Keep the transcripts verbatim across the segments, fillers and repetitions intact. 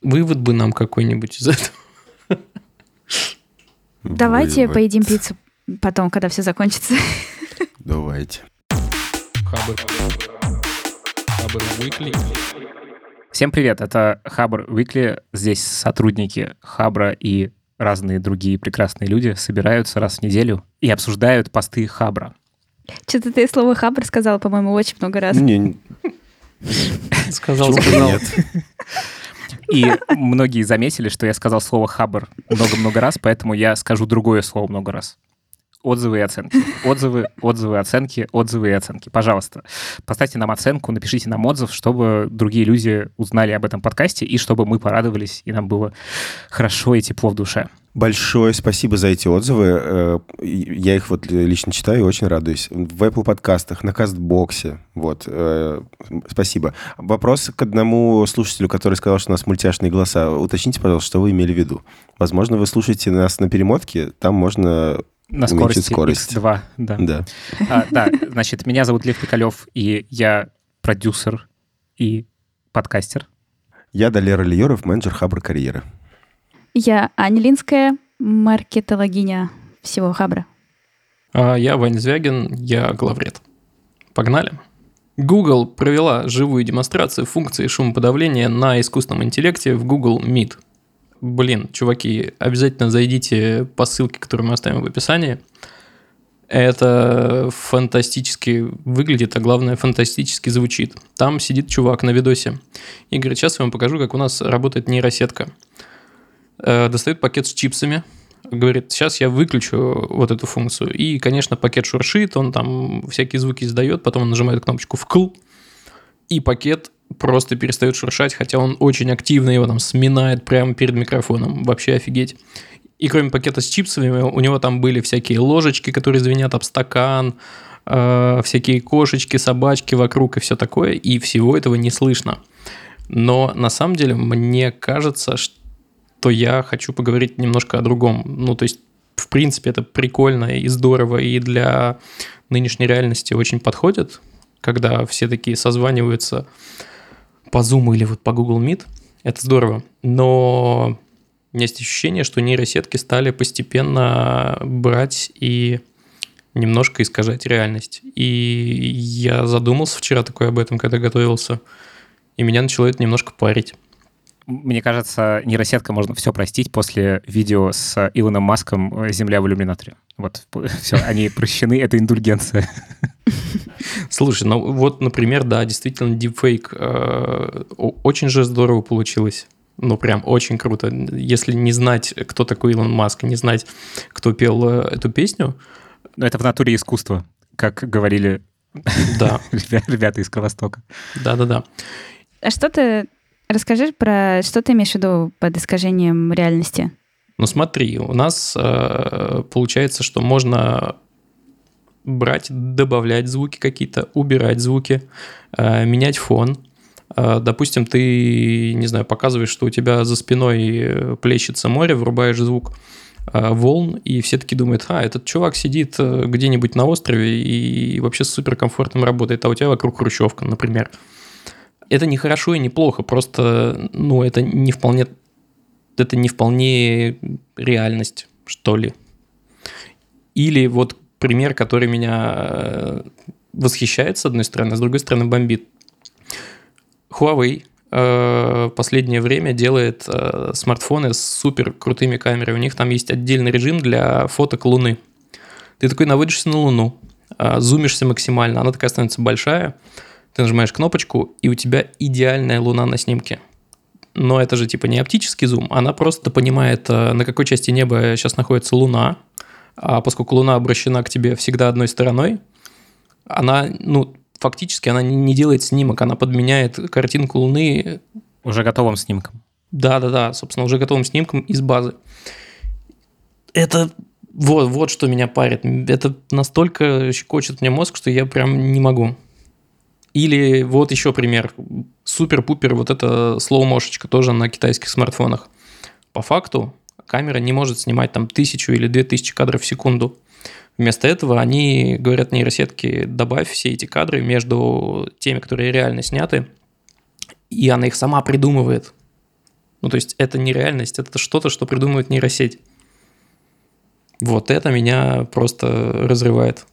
Вывод бы нам какой-нибудь из этого. Давайте Вывод. Поедим пиццу потом, когда все закончится. Давайте. Хабр. Хабр Weekly. Всем привет, это Хабр Weekly. Здесь сотрудники Хабра и разные другие прекрасные люди собираются раз в неделю и обсуждают посты Хабра. Что-то ты слово «Хабр» сказала, по-моему, очень много раз. Не, сказал, сказал. Нет. И многие заметили, что я сказал слово «Хабр» много-много раз, поэтому я скажу другое слово много раз. Отзывы и оценки. Отзывы, отзывы, оценки, отзывы и оценки. Пожалуйста, поставьте нам оценку, напишите нам отзыв, чтобы другие люди узнали об этом подкасте и чтобы мы порадовались, и нам было хорошо и тепло в душе. Большое спасибо за эти отзывы. Я их вот лично читаю и очень радуюсь. В Apple подкастах, на Кастбоксе. Вот. Спасибо. Вопрос к одному слушателю, который сказал, что у нас мультяшные голоса. Уточните, пожалуйста, что вы имели в виду. Возможно, вы слушаете нас на перемотке, там можно... На скорости скорость. икс два, да. Да. А, да, значит, меня зовут Лев Пикалёв, и я продюсер и подкастер. Я Далер Алиёров, менеджер Хабр Карьеры. Я Аня Линская, маркетологиня всего Хабра. А я Ваня Звягин, я главред. Погнали. Google провела живую демонстрацию функции шумоподавления на искусственном интеллекте в Google Meet. Блин, чуваки, обязательно зайдите по ссылке, которую мы оставим в описании. Это фантастически выглядит, а главное, фантастически звучит. Там сидит чувак на видосе и говорит: сейчас я вам покажу, как у нас работает нейросетка. Достает пакет с чипсами, говорит: сейчас я выключу вот эту функцию. И, конечно, пакет шуршит, он там всякие звуки издает, потом он нажимает кнопочку «вкл», и пакет просто перестает шуршать, хотя он очень активно его там сминает прямо перед микрофоном. Вообще офигеть. И кроме пакета с чипсами, у него там были всякие ложечки, которые звенят об стакан, э, всякие кошечки, собачки вокруг и все такое. И всего этого не слышно. Но на самом деле мне кажется, что я хочу поговорить немножко о другом. Ну, то есть, в принципе, это прикольно и здорово, и для нынешней реальности очень подходит, когда все такие созваниваются... по Zoom или вот по Google Meet, это здорово, но есть ощущение, что нейросетки стали постепенно брать и немножко искажать реальность. И я задумался вчера такой об этом, когда готовился, и меня начало это немножко парить. Мне кажется, нейросетка можно все простить после видео с Илоном Маском «Земля в иллюминаторе». Вот, все, они прощены, это индульгенция. Слушай, ну вот, например, да, действительно, дипфейк. Э, очень же здорово получилось. Ну, прям очень круто. Если не знать, кто такой Илон Маск, не знать, кто пел э, эту песню... Но это в натуре искусство, как говорили да. ребята из Кровостока. Да-да-да. А что ты... Расскажи про... Что ты имеешь в виду под искажением реальности? Ну, смотри, у нас э, получается, что можно... брать, добавлять звуки какие-то, убирать звуки, э, менять фон. Э, допустим, ты, не знаю, показываешь, что у тебя за спиной плещется море, врубаешь звук э, волн, и все таки думают: а, этот чувак сидит где-нибудь на острове и вообще с суперкомфортным работает, а у тебя вокруг хрущевка, например. Это не хорошо и не плохо, просто, ну, это не вполне, это не вполне реальность, что ли. Или вот пример, который меня восхищает, с одной стороны, а с другой стороны бомбит. Huawei в последнее время делает смартфоны с супер крутыми камерами. У них там есть отдельный режим для фоток Луны. Ты такой наводишься на Луну, зумишься максимально, она такая становится большая, ты нажимаешь кнопочку, и у тебя идеальная Луна на снимке. Но это же типа не оптический зум, она просто понимает, на какой части неба сейчас находится Луна. А поскольку Луна обращена к тебе всегда одной стороной, она, ну, фактически она не делает снимок, она подменяет картинку Луны... Уже готовым снимком. Да-да-да, собственно, уже готовым снимком из базы. Это вот, вот что меня парит. Это настолько щекочет мне мозг, что я прям не могу. Или вот еще пример. Супер-пупер, вот эта слоумошечка тоже на китайских смартфонах. По факту... камера не может снимать там тысячу или две тысячи кадров в секунду. Вместо этого они говорят нейросетке: добавь все эти кадры между теми, которые реально сняты, и она их сама придумывает. Ну, то есть это не реальность, это что-то, что придумывает нейросеть. Вот это меня просто разрывает.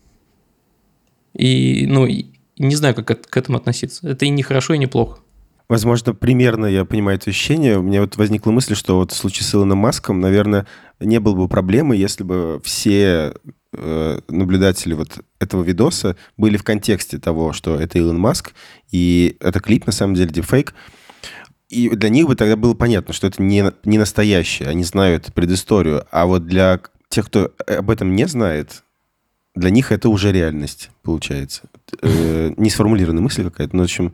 И, ну, не знаю, как к этому относиться. Это и не хорошо, и не плохо. Возможно, примерно я понимаю это ощущение. У меня вот возникла мысль, что вот в случае с Илоном Маском, наверное, не было бы проблемы, если бы все э, наблюдатели вот этого видоса были в контексте того, что это Илон Маск, и это клип, на самом деле, дипфейк. И для них бы тогда было понятно, что это не, не настоящее, они знают предысторию. А вот для тех, кто об этом не знает, для них это уже реальность, получается. Э, не сформулированная мысль какая-то, но в общем...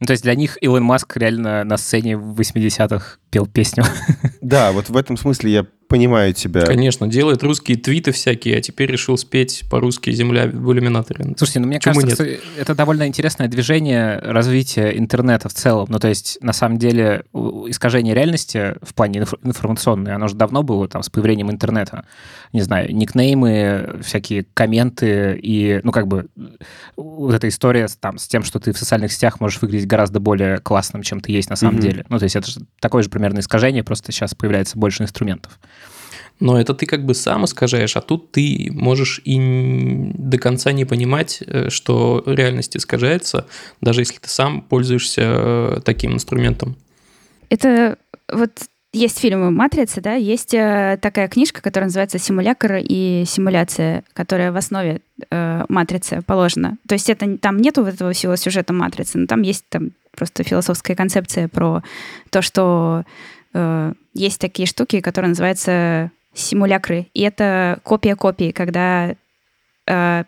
Ну, то есть для них Илон Маск реально на сцене в восьмидесятых пел песню. Да, вот в этом смысле я понимаю тебя. Конечно, делает русские твиты всякие, а теперь решил спеть по-русски «Земля в иллюминаторе». Слушайте, ну мне Чему кажется, нет? что это довольно интересное движение развития интернета в целом. Ну, то есть, на самом деле, искажение реальности в плане информационной, оно же давно было там с появлением интернета. Не знаю, никнеймы, всякие комменты и, ну, как бы, вот эта история там с тем, что ты в социальных сетях можешь выглядеть гораздо более классным, чем ты есть на самом mm-hmm. деле. Ну, то есть это же такое же примерно искажение, просто сейчас появляется больше инструментов. Но это ты как бы сам искажаешь, а тут ты можешь и до конца не понимать, что реальность искажается, даже если ты сам пользуешься таким инструментом. Это вот есть фильм «Матрица», да, есть такая книжка, которая называется «Симулякры и симуляция», которая в основе э, «Матрицы» положена. То есть это, там нету вот этого всего сюжета «Матрицы», но там есть там, просто философская концепция про то, что... Есть такие штуки, которые называются симулякры. И это копия копии, когда э,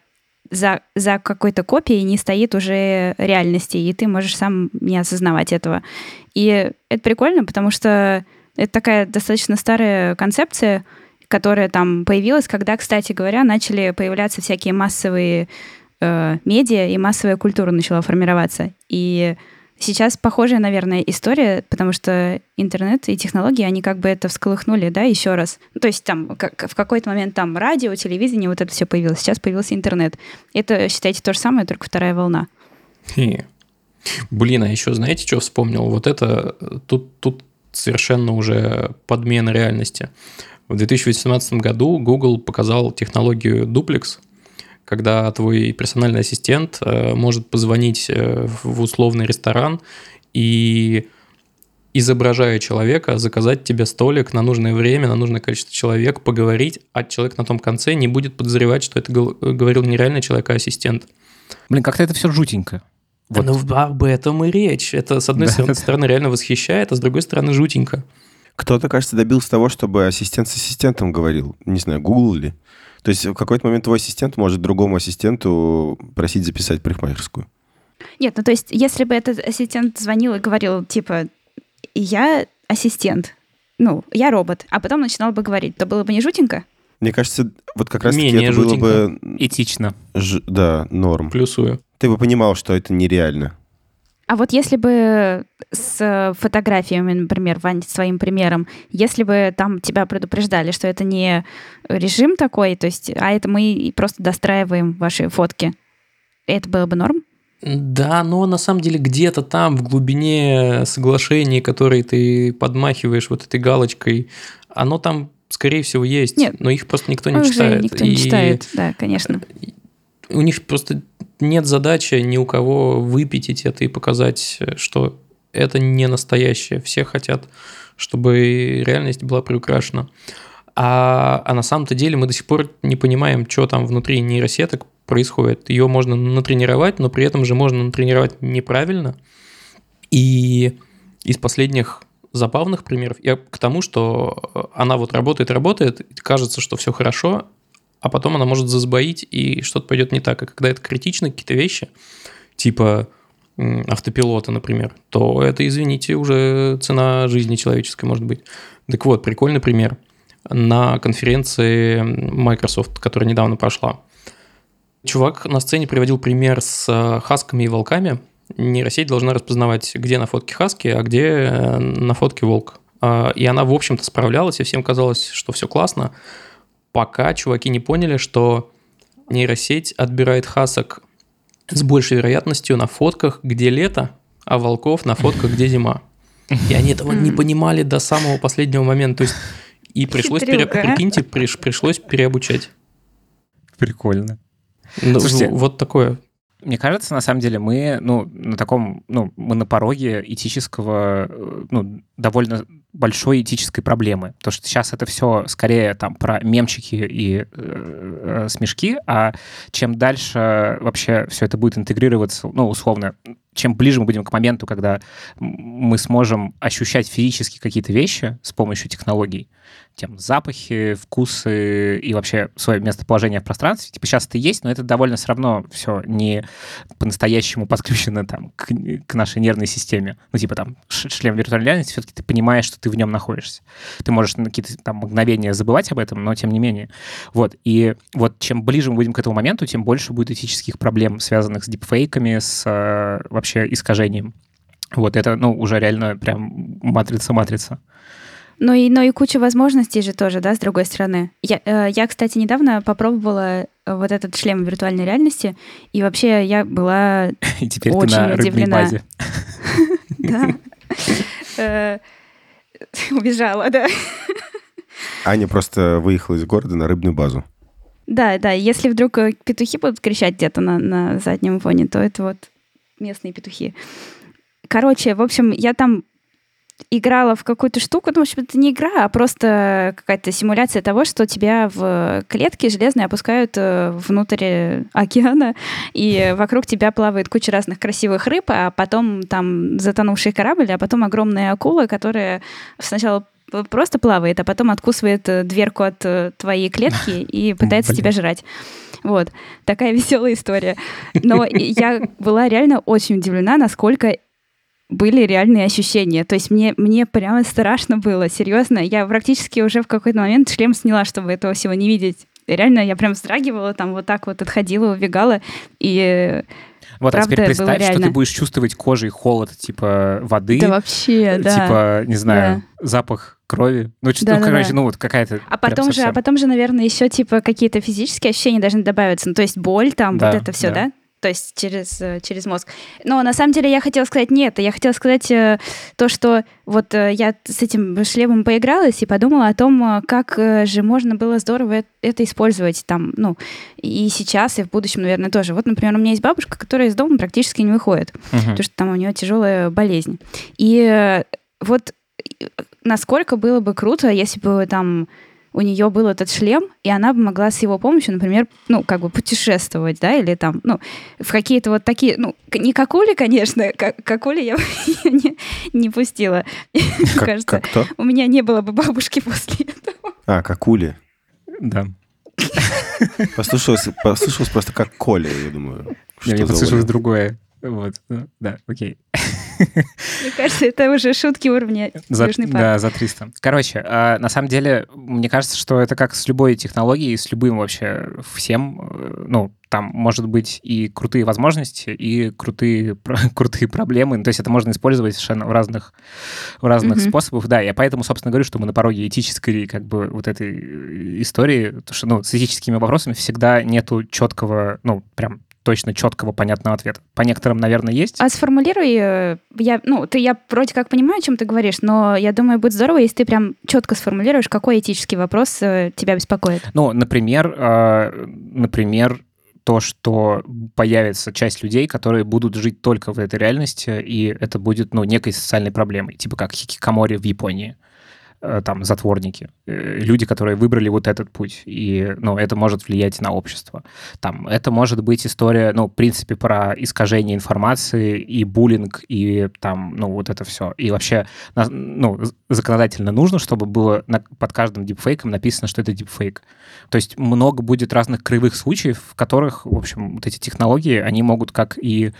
за, за какой-то копией не стоит уже реальности, и ты можешь сам не осознавать этого. И это прикольно, потому что это такая достаточно старая концепция, которая там появилась, когда, кстати говоря, начали появляться всякие массовые э, медиа, и массовая культура начала формироваться. И сейчас похожая, наверное, история, потому что интернет и технологии, они как бы это всколыхнули, да, еще раз. То есть там как, в какой-то момент там радио, телевидение, вот это все появилось. Сейчас появился интернет. Это, считайте, то же самое, только вторая волна. И, блин, а еще знаете, что вспомнил? Вот это, тут, тут совершенно уже подмена реальности. В две тысячи восемнадцатом году Google показал технологию дуплекс, когда твой персональный ассистент э, может позвонить э, в условный ресторан и, изображая человека, заказать тебе столик на нужное время, на нужное количество человек, поговорить, а человек на том конце не будет подозревать, что это гол- говорил не реальный человек, а ассистент. Блин, как-то это все жутенько. Вот. Ну, об этом и речь. Это, с одной да. стороны, реально восхищает, а с другой стороны, жутенько. Кто-то, кажется, добился того, чтобы ассистент с ассистентом говорил. Не знаю, Google ли. То есть в какой-то момент твой ассистент может другому ассистенту просить записать парикмахерскую. Нет, ну то есть если бы этот ассистент звонил и говорил, типа, я ассистент, ну, я робот, а потом начинал бы говорить, то было бы не жутенько? Мне кажется, вот как раз-таки Менее это жутенько. Было бы... Этично. Ж... Да, норм. Плюсую. Ты бы понимал, что это нереально. А вот если бы с фотографиями, например, Вань, своим примером, если бы там тебя предупреждали, что это не режим такой, то есть, а это мы просто достраиваем ваши фотки, это было бы норм? Да, но на самом деле где-то там в глубине соглашений, которые ты подмахиваешь вот этой галочкой, оно там, скорее всего, есть, Нет, но их просто никто не уже читает. Никто не И... читает, да, конечно. У них просто нет задачи ни у кого выпятить это и показать, что это не настоящее. Все хотят, чтобы реальность была приукрашена. А, а на самом-то деле мы до сих пор не понимаем, что там внутри нейросеток происходит. Ее можно натренировать, но при этом же можно натренировать неправильно. И из последних забавных примеров я к тому, что она вот работает, работает, и кажется, что все хорошо, а потом она может засбоить, и что-то пойдет не так. И когда это критично, какие-то вещи, типа автопилота, например, то это, извините, уже цена жизни человеческой может быть. Так вот, прикольный пример. На конференции Microsoft, которая недавно прошла, чувак на сцене приводил пример с хасками и волками. Нейросеть должна распознавать, где на фотке хаски, а где на фотке волк. И она, в общем-то, справлялась, и всем казалось, что все классно, пока чуваки не поняли, что нейросеть отбирает хасок с большей вероятностью на фотках, где лето, а волков на фотках, где зима. И они этого не понимали до самого последнего момента. То есть, и пришлось, пере... прикиньте, приш... пришлось переобучать. Прикольно. Ну, слушайте, вот такое. Мне кажется, на самом деле, мы, ну, на таком, ну, мы на пороге этического, ну, довольно большой этической проблемы. Потому что сейчас это все скорее там про мемчики и э, смешки, а чем дальше вообще все это будет интегрироваться, ну, условно, чем ближе мы будем к моменту, когда мы сможем ощущать физически какие-то вещи с помощью технологий, тем запахи, вкусы и вообще свое местоположение в пространстве. Типа сейчас это есть, но это довольно все равно все не по-настоящему подключено там, к, к нашей нервной системе. Ну, типа там шлем виртуальной реальности, все-таки ты понимаешь, что ты в нем находишься. Ты можешь на какие-то там мгновения забывать об этом, но тем не менее. Вот. И вот чем ближе мы будем к этому моменту, тем больше будет этических проблем, связанных с дипфейками, с э, вообще искажением. Вот это, ну, уже реально прям матрица-матрица. Ну и, ну и куча возможностей же тоже, да, с другой стороны. Я, э, я, кстати, недавно попробовала вот этот шлем виртуальной реальности, и вообще я была очень удивлена. И теперь ты на рыбной базе. Да. Убежала, да. Аня просто выехала из города на рыбную базу. Да, да, если вдруг петухи будут кричать где-то на заднем фоне, то это вот местные петухи. Короче, в общем, я там играла в какую-то штуку, ну, в общем, это не игра, а просто какая-то симуляция того, что тебя в клетки железные опускают внутрь океана, и вокруг тебя плавает куча разных красивых рыб, а потом там затонувший корабль, а потом огромная акула, которая сначала просто плавает, а потом откусывает дверку от твоей клетки и пытается Блин. тебя жрать. Вот. Такая веселая история. Но я была реально очень удивлена, насколько были реальные ощущения. То есть мне, мне прямо страшно было, серьезно. Я практически уже в какой-то момент шлем сняла, чтобы этого всего не видеть. Реально, я прям вздрагивала, там вот так вот отходила, убегала, и вот, правда, а теперь представь, что ты будешь чувствовать кожей холод, типа воды. Да вообще, да. Типа, не знаю, да. запах крови. Ну, что, да, ну да, короче, да. ну вот какая-то... А потом, же, а потом же, наверное, еще типа какие-то физические ощущения должны добавиться. Ну, то есть боль там, да, вот это все, да? да? То есть через, через мозг. Но на самом деле я хотела сказать не это. Я хотела сказать э, то, что вот э, я с этим шлемом поигралась и подумала о том, как э, же можно было здорово это использовать там, ну, и сейчас, и в будущем, наверное, тоже. Вот, например, у меня есть бабушка, которая из дома практически не выходит, uh-huh. потому что там у нее тяжелая болезнь. И э, вот насколько было бы круто, если бы там... у нее был этот шлем, и она бы могла с его помощью, например, ну, как бы путешествовать, да, или там, ну, в какие-то вот такие, ну, не какули, конечно, как, какули я бы не, не пустила. Как, кажется, как у меня не было бы бабушки после этого. А, какули? Да. Послушалось, послушалось просто как Коля, я думаю. Я не послушалось другое. Вот, да, окей. Мне кажется, это уже шутки уровня за, Южный парк. Да, за триста. Короче, на самом деле, мне кажется, что это как с любой технологией, с любым вообще всем, ну, там может быть и крутые возможности, и крутые, крутые проблемы. То есть это можно использовать совершенно в разных, в разных mm-hmm. способах. Да, я поэтому, собственно, говорю, что мы на пороге этической как бы вот этой истории, потому что, ну, с этическими вопросами всегда нету четкого, ну, прям точно четкого, понятного ответа. По некоторым, наверное, есть. А сформулируй, я, ну, ты, я вроде как понимаю, о чем ты говоришь, но я думаю, будет здорово, если ты прям четко сформулируешь, какой этический вопрос тебя беспокоит. Ну, например, э, например, то, что появится часть людей, которые будут жить только в этой реальности, и это будет, ну, некой социальной проблемой, типа как хикикомори в Японии. Там, затворники, люди, которые выбрали вот этот путь, и, ну, это может влиять на общество. Там, это может быть история, ну, в принципе, про искажение информации и буллинг, и там, ну, вот это все. И вообще, ну, законодательно нужно, чтобы было под каждым дипфейком написано, что это дипфейк. То есть много будет разных кривых случаев, в которых, в общем, вот эти технологии, они могут как и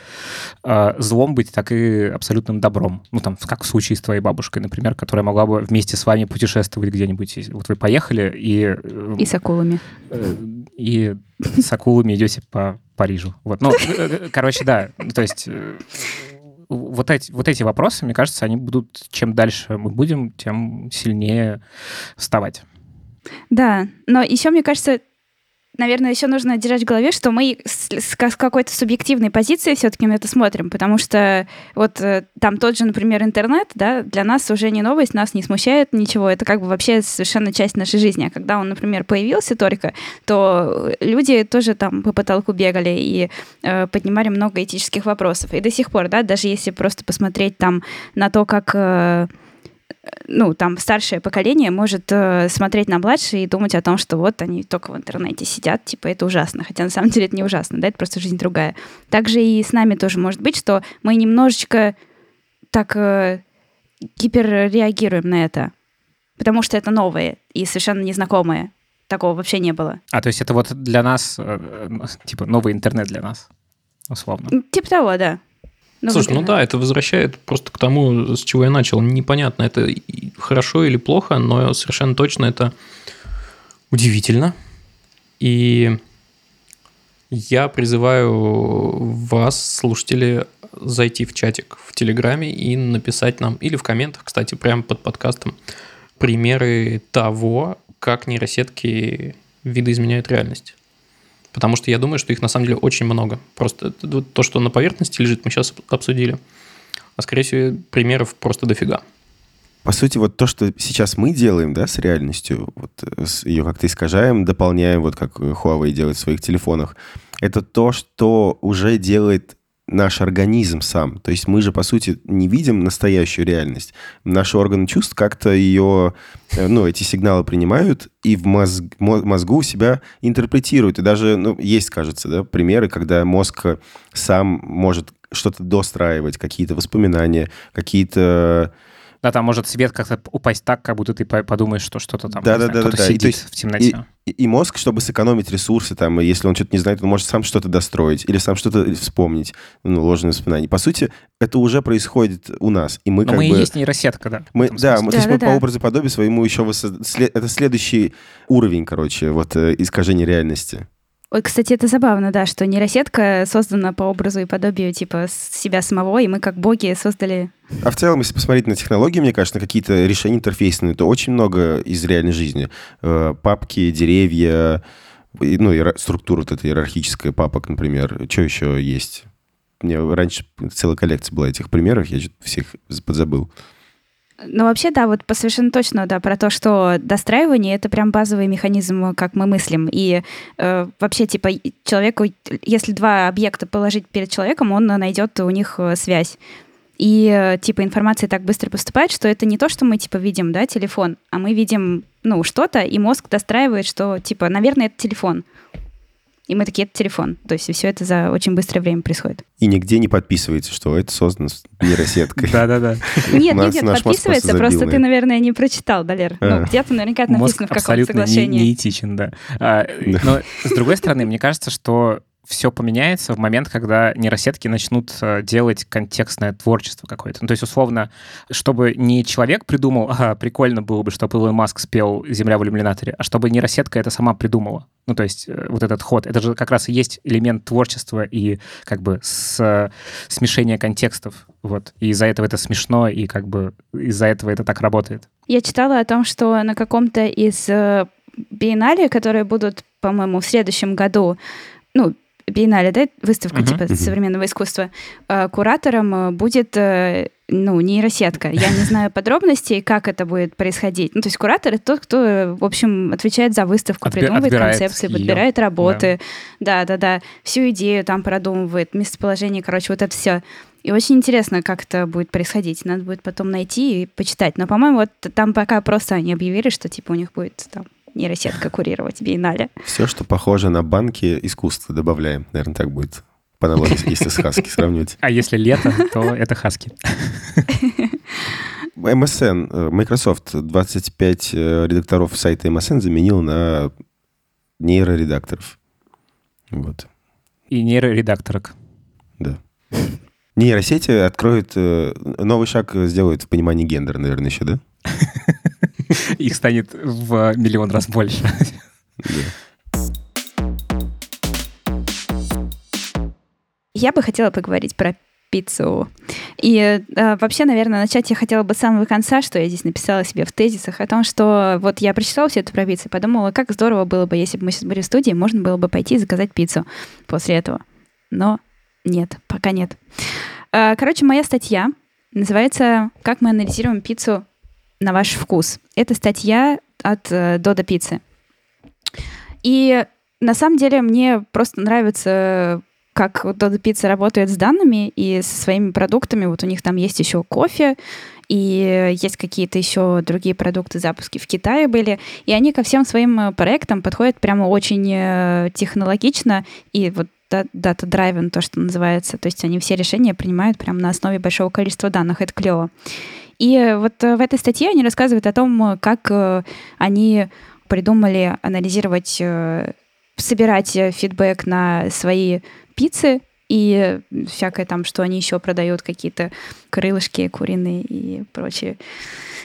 э, злом быть, так и абсолютным добром. Ну, там, как в случае с твоей бабушкой, например, которая могла бы вместе с вами путешествовать где-нибудь. Вот вы поехали и... И с акулами. И с акулами идете по Парижу. Вот. Ну, короче, да. То есть вот эти, вот эти вопросы, мне кажется, они будут... Чем дальше мы будем, тем сильнее вставать. Да. Но еще, мне кажется, наверное, еще нужно держать в голове, что мы с какой-то субъективной позиции все-таки на это смотрим, потому что вот там тот же, например, интернет, да, для нас уже не новость, нас не смущает ничего, это как бы вообще совершенно часть нашей жизни. А когда он, например, появился только, то люди тоже там по потолку бегали и э, поднимали много этических вопросов. И до сих пор, да, даже если просто посмотреть там на то, как... Э, ну, там, старшее поколение может э, смотреть на младшие и думать о том, что вот они только в интернете сидят, типа, это ужасно. Хотя на самом деле это не ужасно, да, это просто жизнь другая. Также и с нами тоже может быть, что мы немножечко так э, гиперреагируем на это, потому что это новое и совершенно незнакомое. Такого вообще не было. А, то есть это вот для нас, э, типа, новый интернет для нас, условно? Типа того, да. Ну, Слушай, выгодно. ну да, это возвращает просто к тому, с чего я начал. Непонятно, это хорошо или плохо, но совершенно точно это удивительно. И я призываю вас, слушатели, зайти в чатик в Телеграме и написать нам, или в комментах, кстати, прямо под подкастом, примеры того, как нейросетки видоизменяют реальность. Потому что я думаю, что их на самом деле очень много. Просто то, что на поверхности лежит, мы сейчас обсудили. А, скорее всего, примеров просто дофига. По сути, вот то, что сейчас мы делаем, да, с реальностью, вот, ее как-то искажаем, дополняем, вот как Huawei делает в своих телефонах, это то, что уже делает наш организм сам. То есть мы же, по сути, не видим настоящую реальность. Наши органы чувств как-то ее, ну, эти сигналы принимают и в мозг, мозгу у себя интерпретируют. И даже, ну, есть, кажется, да, примеры, когда мозг сам может что-то достраивать, какие-то воспоминания, какие-то... Да, там может свет как-то упасть так, как будто ты подумаешь, что что-то там, да, да, знаю, да, кто-то да, сидит и, то есть, в темноте. И, и мозг, чтобы сэкономить ресурсы, там, если он что-то не знает, он может сам что-то достроить или сам что-то вспомнить, ну, ложные воспоминания. По сути, это уже происходит у нас. И мы, Но как мы бы, и есть нейросетка, да. Мы, да, да, мы, да, то есть да, мы да. по образу подобию своему еще... Воссозд... Это следующий уровень, короче, вот искажение реальности. Ой, кстати, это забавно, да, что нейросетка создана по образу и подобию типа себя самого, и мы как боги создали... А в целом, если посмотреть на технологии, мне кажется, на какие-то решения интерфейсные, то очень много из реальной жизни. Папки, деревья, ну, иер... структура вот эта иерархическая папок, например. Что еще есть? У меня раньше целая коллекция была этих примеров, я всех подзабыл. Ну, вообще, да, вот совершенно точно, да, про то, что достраивание — это прям базовый механизм, как мы мыслим. И э, вообще, типа, человеку, если два объекта положить перед человеком, он найдет у них связь. И, типа, информация так быстро поступает, что это не то, что мы, типа, видим, да, телефон, а мы видим, ну, что-то, и мозг достраивает, что, типа, наверное, это телефон. И мы такие, это телефон. То есть все это за очень быстрое время происходит. И нигде не подписывается, что это создано с нейросеткой. Да-да-да. Нет, нет, подписывается, просто ты, наверное, не прочитал, Далер. Ну, где-то наверняка написано в каком-то соглашении. Мозг неэтичен, да. Но, с другой стороны, мне кажется, что все поменяется в момент, когда нейросетки начнут делать контекстное творчество какое-то. Ну, то есть, условно, чтобы не человек придумал, ага, прикольно было бы, чтобы Илон Маск спел «Земля в иллюминаторе», а чтобы нейросетка это сама придумала. Ну, то есть, вот этот ход. Это же как раз и есть элемент творчества и как бы с, смешение контекстов. Вот. И из-за этого это смешно, и как бы из-за этого это так работает. Я читала о том, что на каком-то из биеннале, которые будут, по-моему, в следующем году, ну, биеннале, да, выставка uh-huh. типа uh-huh. современного искусства, куратором будет, ну, нейросетка. Я не знаю подробностей, как это будет происходить. Ну, то есть куратор — это тот, кто, в общем, отвечает за выставку, Отби- придумывает концепции, ее. подбирает работы. Да-да-да. Всю идею там продумывает, местоположение, короче, вот это все. И очень интересно, как это будет происходить. Надо будет потом найти и почитать. Но, по-моему, вот там пока просто они объявили, что, типа, у них будет там нейросетка курировать биеннале. Все, что похоже на банки, искусство добавляем. Наверное, так будет. По аналогии, если с хаски сравнивать. А если лето, то это хаски. эм эс эн, Microsoft, двадцать пять редакторов сайта эм эс эн заменил на нейроредакторов. Вот. И нейроредакторок. Да. Нейросети откроют... Новый шаг сделают в понимании гендера, наверное, еще, да? Их станет в миллион раз больше. Я бы хотела поговорить про пиццу. И э, вообще, наверное, начать я хотела бы с самого конца, что я здесь написала себе в тезисах, о том, что вот я прочитала всю эту про пиццу и подумала, как здорово было бы, если бы мы сейчас были в студии, можно было бы пойти и заказать пиццу после этого. Но нет, пока нет. Э, короче, моя статья называется «Как мы анализируем пиццу на ваш вкус». Это статья от э, Dodo Pizza. И на самом деле мне просто нравится, как Dodo Pizza работает с данными и со своими продуктами. Вот у них там есть еще кофе, и есть какие-то еще другие продукты, запуски в Китае были. И они ко всем своим проектам подходят прямо очень технологично и вот data-driven, то, что называется. То есть они все решения принимают прямо на основе большого количества данных. Это клево. И вот в этой статье они рассказывают о том, как они придумали анализировать, собирать фидбэк на свои пиццы и всякое там, что они еще продают, какие-то крылышки куриные и прочие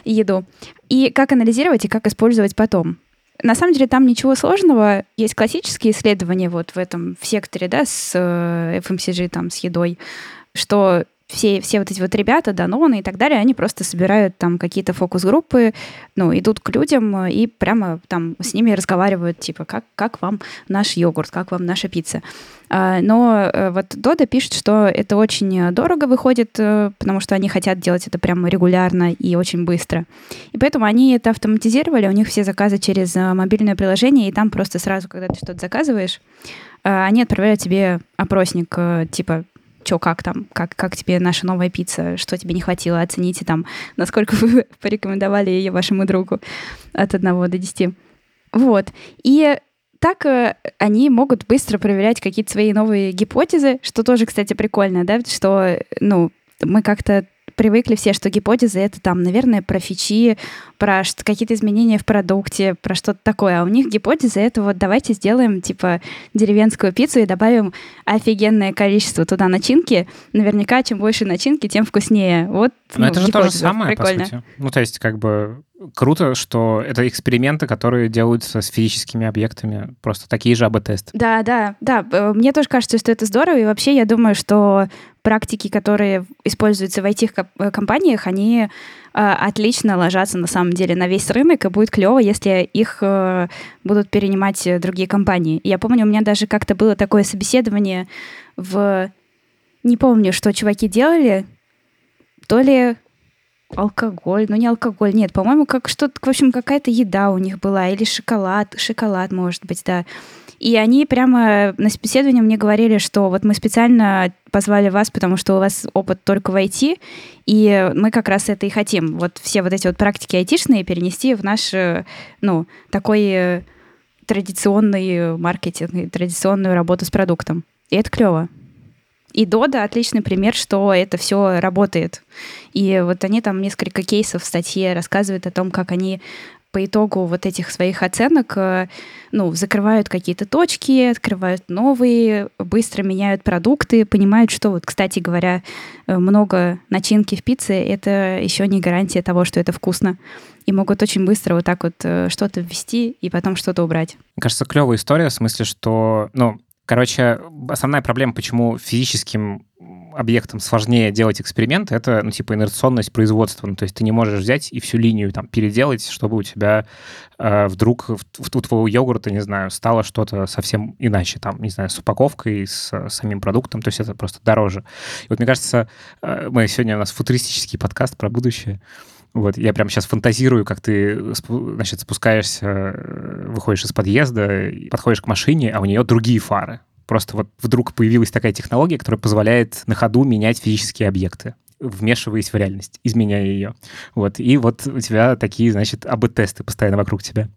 еду. И как анализировать, и как использовать потом. На самом деле там ничего сложного. Есть классические исследования вот в этом в секторе, да, с эф эм си джи, там, с едой, что все, все вот эти вот ребята, Даноны и так далее, они просто собирают там какие-то фокус-группы, ну, идут к людям и прямо там с ними разговаривают, типа, как, как вам наш йогурт, как вам наша пицца. Но вот Dodo пишет, что это очень дорого выходит, потому что они хотят делать это прямо регулярно и очень быстро. И поэтому они это автоматизировали, у них все заказы через мобильное приложение, и там просто сразу, когда ты что-то заказываешь, они отправляют тебе опросник, типа, что, как там, как, как тебе наша новая пицца, что тебе не хватило, оцените там, насколько вы порекомендовали ее вашему другу от одного до десяти. Вот. И так они могут быстро проверять какие-то свои новые гипотезы, что тоже, кстати, прикольно, да, что, ну, мы как-то привыкли все, что гипотезы — это там, наверное, про фичи, про какие-то изменения в продукте, про что-то такое. А у них гипотезы — это вот давайте сделаем, типа, деревенскую пиццу и добавим офигенное количество туда начинки. Наверняка, чем больше начинки, тем вкуснее. Вот, ну, это же то же самое, прикольно. По сути. Ну, то есть, как бы, круто, что это эксперименты, которые делаются с физическими объектами. Просто такие же а бэ тесты. Да, да, да. Мне тоже кажется, что это здорово. И вообще, я думаю, что практики, которые используются в ай ти-компаниях, они э, отлично ложатся, на самом деле, на весь рынок, и будет клево, если их э, будут перенимать другие компании. Я помню, у меня даже как-то было такое собеседование в... Не помню, что чуваки делали. То ли алкоголь, ну не алкоголь, нет, по-моему, как что-то, в общем, какая-то еда у них была, или шоколад, шоколад, может быть, да. И они прямо на собеседовании мне говорили, что вот мы специально позвали вас, потому что у вас опыт только в ай ти, и мы как раз это и хотим. Вот все вот эти вот практики айтишные перенести в наш, ну, такой традиционный маркетинг, традиционную работу с продуктом. И это клево. И Dodo — отличный пример, что это все работает. И вот они там несколько кейсов в статье рассказывают о том, как они по итогу вот этих своих оценок, ну, закрывают какие-то точки, открывают новые, быстро меняют продукты, понимают, что вот, кстати говоря, много начинки в пицце — это еще не гарантия того, что это вкусно. И могут очень быстро вот так вот что-то ввести и потом что-то убрать. Мне кажется, клевая история в смысле, что, ну, короче, основная проблема, почему физическим объектам сложнее делать эксперименты, это, ну, типа, инерционность производства. Ну, то есть ты не можешь взять и всю линию там переделать, чтобы у тебя э, вдруг в, в, у твоего йогурта, не знаю, стало что-то совсем иначе, там, не знаю, с упаковкой, с, с самим продуктом, то есть это просто дороже. И вот, мне кажется, э, мы сегодня, у нас футуристический подкаст про будущее. Вот, я прямо сейчас фантазирую, как ты, значит, спускаешься, выходишь из подъезда, подходишь к машине, а у нее другие фары. Просто вот вдруг появилась такая технология, которая позволяет на ходу менять физические объекты, вмешиваясь в реальность, изменяя ее. Вот. И вот у тебя такие, значит, а бэ тесты постоянно вокруг тебя.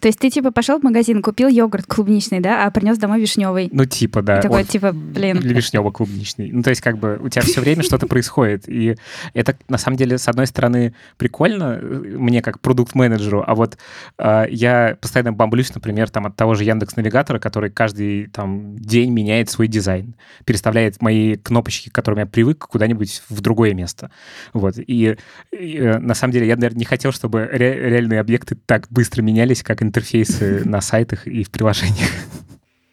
То есть ты, типа, пошел в магазин, купил йогурт клубничный, да, а принес домой вишневый. Ну, типа, да. И такой, он, типа, блин. Вишнево-клубничный. Ну, то есть, как бы, у тебя все время что-то происходит. И это, на самом деле, с одной стороны, прикольно мне, как продукт-менеджеру, а вот э, я постоянно бомблюсь, например, там, от того же Яндекс.Навигатора, который каждый, там, день меняет свой дизайн, переставляет мои кнопочки, к которым я привык, куда-нибудь в другое место. Вот. И, и на самом деле, я, наверное, не хотел, чтобы ре- реальные объекты так быстро менялись, как интерфейсы на сайтах и в приложениях.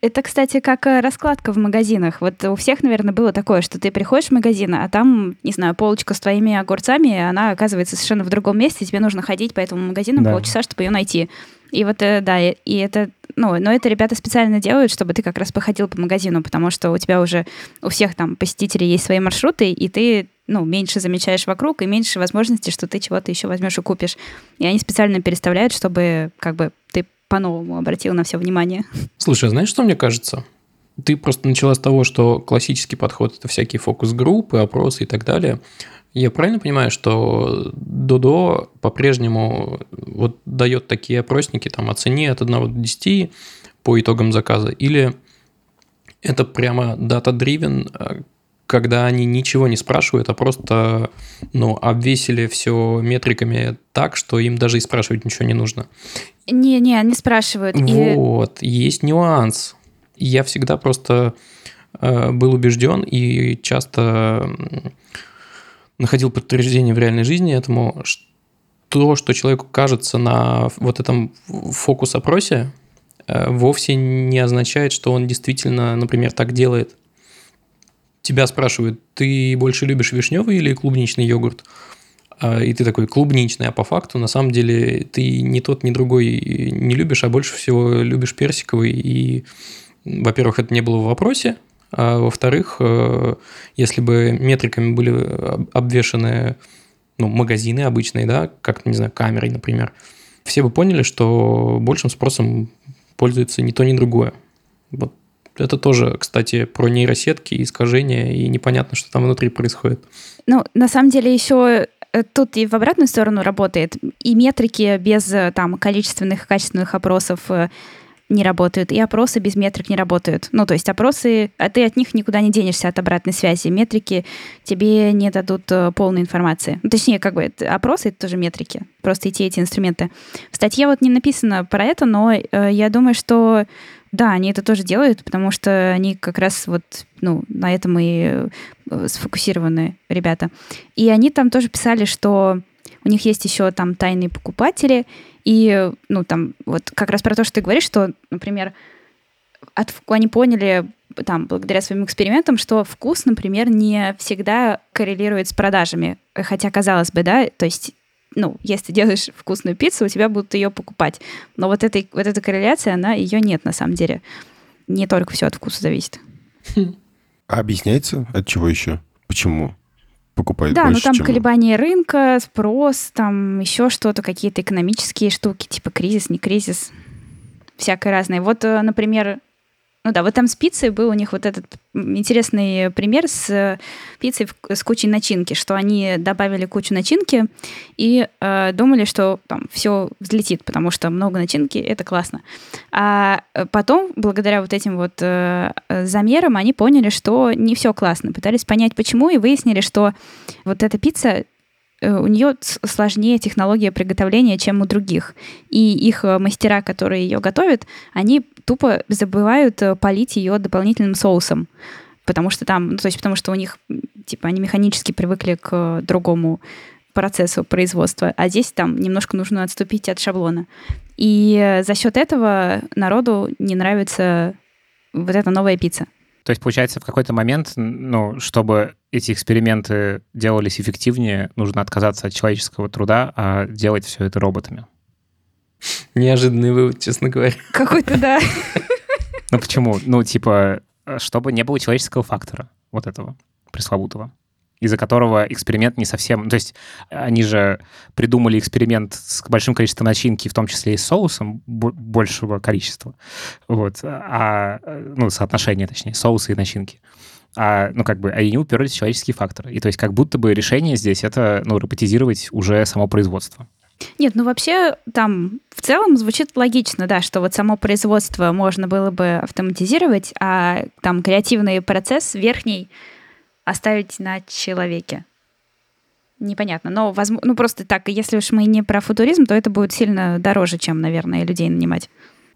Это, кстати, как раскладка в магазинах. Вот у всех, наверное, было такое, что ты приходишь в магазин, а там, не знаю, полочка с твоими огурцами, она оказывается совершенно в другом месте, тебе нужно ходить по этому магазину да. полчаса, чтобы ее найти. И вот, да, и это... Ну, но это ребята специально делают, чтобы ты как раз походил по магазину, потому что у тебя уже у всех там посетителей есть свои маршруты, и ты, ну, меньше замечаешь вокруг, и меньше возможностей, что ты чего-то еще возьмешь и купишь. И они специально переставляют, чтобы как бы ты по-новому обратил на все внимание. Слушай, знаешь, что мне кажется? Ты просто начала с того, что классический подход – это всякие фокус-группы, опросы и так далее. Я правильно понимаю, что Dodo по-прежнему вот дает такие опросники там, о цене от один до десяти по итогам заказа? Или это прямо data-driven, когда они ничего не спрашивают, а просто ну, обвесили все метриками так, что им даже и спрашивать ничего не нужно? Не-не, они спрашивают. Вот, и... есть нюанс. Я всегда просто э, был убежден и часто находил подтверждение в реальной жизни этому, что то, что человеку кажется на вот этом фокус-опросе, э, вовсе не означает, что он действительно, например, так делает. Тебя спрашивают, ты больше любишь вишневый или клубничный йогурт? Э, и ты такой, клубничный, а по факту на самом деле ты ни тот, ни другой не любишь, а больше всего любишь персиковый. И, во-первых, это не было в вопросе. А во-вторых, если бы метриками были обвешаны ну, магазины обычные, да, как, не знаю, камерой, например, все бы поняли, что большим спросом пользуется ни то, ни другое. Вот. Это тоже, кстати, про нейросетки, искажения, и непонятно, что там внутри происходит. Ну, на самом деле, еще тут и в обратную сторону работает. И метрики без там, количественных и качественных опросов не работают, и опросы без метрик не работают. Ну, то есть опросы, а ты от них никуда не денешься, от обратной связи. Метрики тебе не дадут полной информации. Ну, точнее, как бы опросы — это тоже метрики, просто и те, и эти инструменты. В статье вот не написано про это, но э, я думаю, что да, они это тоже делают, потому что они как раз вот, ну, на этом и сфокусированы ребята. И они там тоже писали, что у них есть еще там тайные покупатели, и, ну, там, вот как раз про то, что ты говоришь, что, например, от, они поняли, там, благодаря своим экспериментам, что вкус, например, не всегда коррелирует с продажами. Хотя, казалось бы, да, то есть, ну, если ты делаешь вкусную пиццу, у тебя будут ее покупать. Но вот, этой, вот эта корреляция, она, ее нет на самом деле. Не только все от вкуса зависит. А объясняется, от чего еще? Почему? Покупает да, больше, но там чем... колебания рынка, спрос, там еще что-то, какие-то экономические штуки, типа кризис, не кризис, всякое разное. Вот, например, ну да, вот там с пиццей был у них вот этот интересный пример с пиццей с кучей начинки, что они добавили кучу начинки и э, думали, что там все взлетит, потому что много начинки, это классно. А потом, благодаря вот этим вот э, замерам, они поняли, что не все классно. Пытались понять, почему, и выяснили, что вот эта пицца, э, у нее сложнее технология приготовления, чем у других. И их мастера, которые ее готовят, они тупо забывают полить ее дополнительным соусом, потому что там, ну, то есть потому что у них, типа, они механически привыкли к другому процессу производства, а здесь там немножко нужно отступить от шаблона. И за счет этого народу не нравится вот эта новая пицца. То есть, получается, в какой-то момент, ну, чтобы эти эксперименты делались эффективнее, нужно отказаться от человеческого труда, а делать все это роботами. Неожиданный вывод, честно говоря. Какой-то, да. Ну почему? Ну, типа, чтобы не было человеческого фактора вот этого пресловутого, из-за которого эксперимент не совсем... То есть они же придумали эксперимент с большим количеством начинки, в том числе и с соусом большего количества. Вот. А, ну, соотношение, точнее, соуса и начинки. А, ну, как бы, они уперлись в человеческие факторы. И то есть как будто бы решение здесь — это, ну, роботизировать уже само производство. Нет, ну вообще там в целом звучит логично, да, что вот само производство можно было бы автоматизировать, а там креативный процесс верхний оставить на человеке. Непонятно, но возможно, ну просто так, если уж мы не про футуризм, то это будет сильно дороже, чем, наверное, людей нанимать.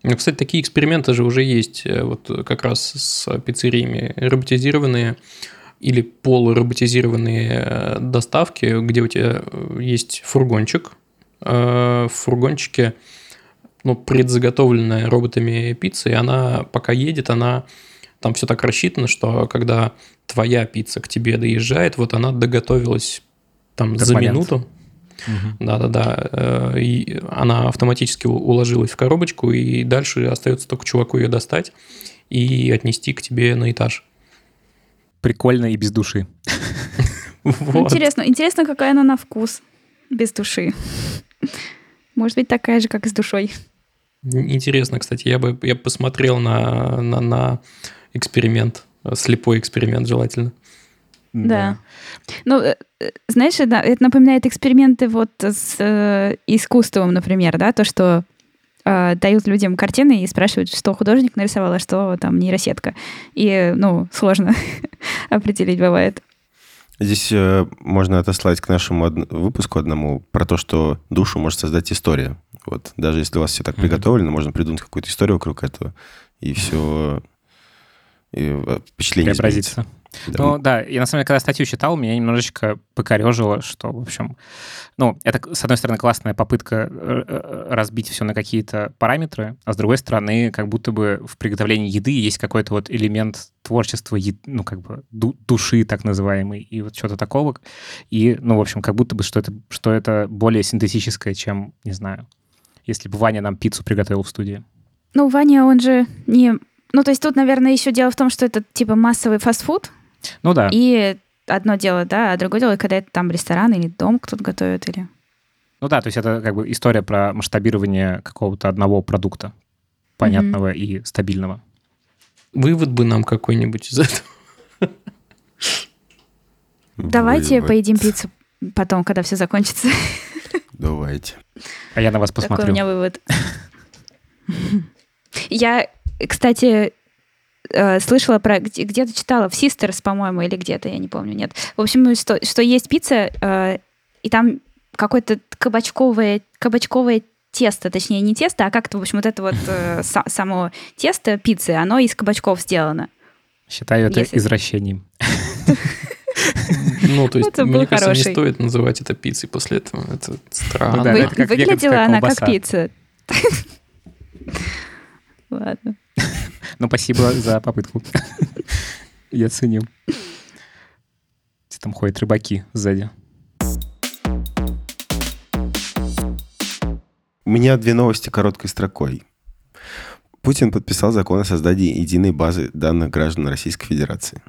Ну, кстати, такие эксперименты же уже есть, вот как раз с пиццериями, роботизированные или полуроботизированные доставки, где у тебя есть фургончик. В фургончике ну, предзаготовленная роботами пицца, и она, пока едет, она там все так рассчитано, что когда твоя пицца к тебе доезжает, вот она доготовилась там за минуту. Угу. Да-да-да. И она автоматически уложилась в коробочку, и дальше остается только чуваку ее достать и отнести к тебе на этаж. Прикольно и без души. Интересно, интересно, какая она на вкус без души. Может быть, такая же, как и с душой. Интересно, кстати. Я бы я посмотрел на... на эксперимент, слепой эксперимент желательно. Да. да. Ну, знаешь, это напоминает эксперименты вот с э, искусством, например, да, то, что э, дают людям картины и спрашивают, что художник нарисовал, а что там нейросетка. И, ну, сложно определить бывает. Здесь э, можно отослать к нашему од... выпуску одному про то, что душу может создать история. Вот, даже если у вас все так mm-hmm. приготовлено, можно придумать какую-то историю вокруг этого, и все... И впечатление изменится. Да. Ну да, я на самом деле, когда статью читал, меня немножечко покорежило, что, в общем... Ну, это, с одной стороны, классная попытка разбить все на какие-то параметры, а с другой стороны, как будто бы в приготовлении еды есть какой-то вот элемент творчества, ну, как бы души так называемой, и вот что-то такого. И, ну, в общем, как будто бы, что это, что это более синтетическое, чем, не знаю, если бы Ваня нам пиццу приготовил в студии. Ну, Ваня, он же не... Ну, то есть тут, наверное, еще дело в том, что это типа массовый фастфуд. Ну да. И одно дело, да, а другое дело, когда это там ресторан или дом кто-то готовит или... Ну да, то есть это как бы история про масштабирование какого-то одного продукта, понятного mm-hmm. и стабильного. Вывод бы нам какой-нибудь из этого. Давайте Вывод. Поедим пиццу потом, когда все закончится. Давайте. А я на вас посмотрю. Такой у меня вывод. Я... Кстати, слышала про... Где-то читала, в Sisters, по-моему, или где-то, я не помню, нет. В общем, что, что есть пицца, и там какое-то кабачковое, кабачковое тесто, точнее, не тесто, а как-то, в общем, вот это вот само тесто пиццы, оно из кабачков сделано. Считаю это Если... извращением. Ну, то есть, мне кажется, не стоит называть это пиццей после этого. Это странно. Выглядела она как пицца. Ладно. Ну, спасибо за попытку. Я ценю. Там ходят рыбаки сзади. У меня две новости короткой строкой. Путин подписал закон о создании единой базы данных граждан Российской Федерации.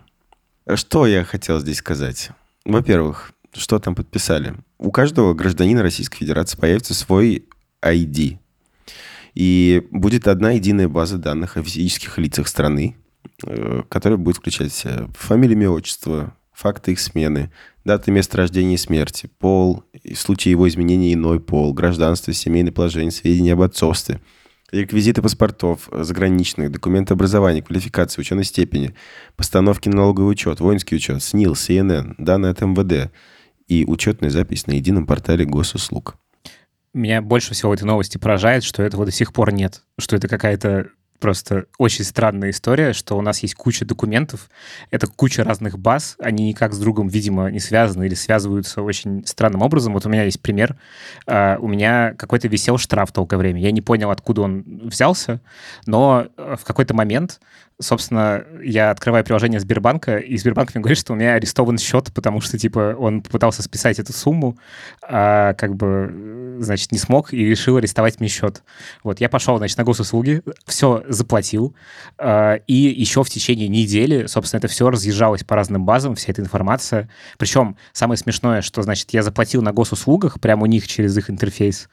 Что я хотел здесь сказать? Во-первых, что там подписали? У каждого гражданина Российской Федерации появится свой ай ди. И будет одна единая база данных о физических лицах страны, которая будет включать в себя фамилию, имя, отчество, факты их смены, даты, место рождения и смерти, пол, в случае его изменения иной пол, гражданство, семейное положение, сведения об отцовстве, реквизиты паспортов, заграничных, документы образования, квалификации, ученой степени, постановки на налоговый учет, воинский учет, СНИЛ, Си Эн Эн, данные от Эм Вэ Дэ и учетная запись на едином портале госуслуг. Меня больше всего в этой новости поражает, что этого до сих пор нет. Что это какая-то просто очень странная история, что у нас есть куча документов, это куча разных баз, они никак с другом, видимо, не связаны или связываются очень странным образом. Вот у меня есть пример. У меня какой-то висел штраф долгое время. Я не понял, откуда он взялся, но в какой-то момент... Собственно, я открываю приложение Сбербанка, и Сбербанк мне говорит, что у меня арестован счет, потому что, типа, он попытался списать эту сумму, а, как бы, значит, не смог и решил арестовать мне счет. Вот, я пошел, значит, на госуслуги, все заплатил, а, и еще в течение недели, собственно, это все разъезжалось по разным базам, вся эта информация. Причем самое смешное, что, значит, я заплатил на госуслугах, прямо у них через их интерфейс,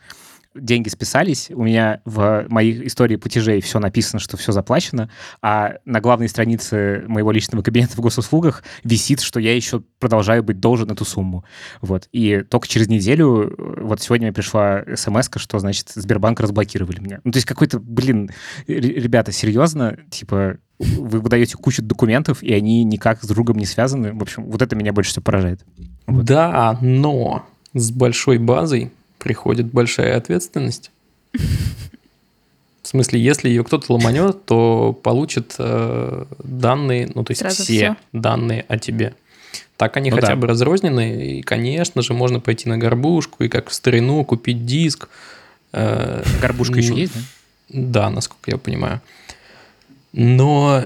деньги списались, у меня в моей истории платежей все написано, что все заплачено, а на главной странице моего личного кабинета в госуслугах висит, что я еще продолжаю быть должен эту сумму. Вот. И только через неделю, вот сегодня мне пришла смс-ка, что, значит, Сбербанк разблокировали меня. Ну, то есть какой-то, блин, ребята, серьезно, типа, вы выдаете кучу документов, и они никак с другом не связаны. В общем, вот это меня больше всего поражает. Вот. Да, но с большой базой приходит большая ответственность. В смысле, если ее кто-то ломанет, то получит э, данные, ну, то есть все, все данные о тебе. Так они ну, хотя да. бы разрознены, и, конечно же, можно пойти на Горбушку, и как в старину купить диск. Э, Горбушка ну, еще есть, да? да, насколько я понимаю. Но...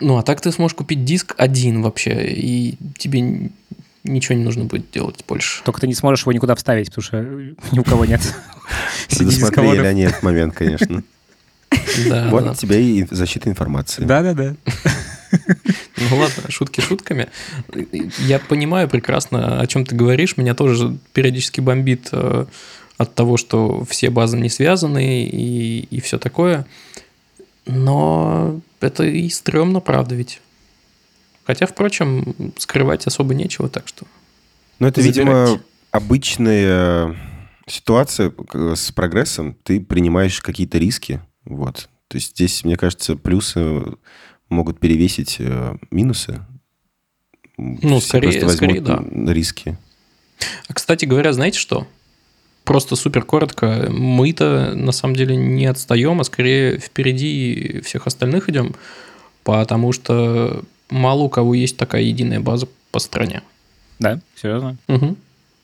Ну, а так ты сможешь купить диск один вообще, и тебе ничего не нужно будет делать больше. Только ты не сможешь его никуда вставить, потому что ни у кого нет. Предусмотрели они этот момент, конечно. Вот тебе и защита информации. Да-да-да. Ну ладно, шутки шутками. Я понимаю прекрасно, о чем ты говоришь. Меня тоже периодически бомбит от того, что все базы не связаны и, и все такое. Но это и стрёмно, правда ведь. Хотя, впрочем, скрывать особо нечего, так что... Ну это, забирайте. Видимо, обычная ситуация с прогрессом. Ты принимаешь какие-то риски. Вот. То есть здесь, мне кажется, плюсы... могут перевесить э, минусы. Ну, все скорее, скорее, да. Риски. А, кстати говоря, знаете что? Просто супер коротко. Мы-то, на самом деле, не отстаем, а скорее впереди всех остальных идем, потому что мало у кого есть такая единая база по стране. Да? Серьезно? Угу.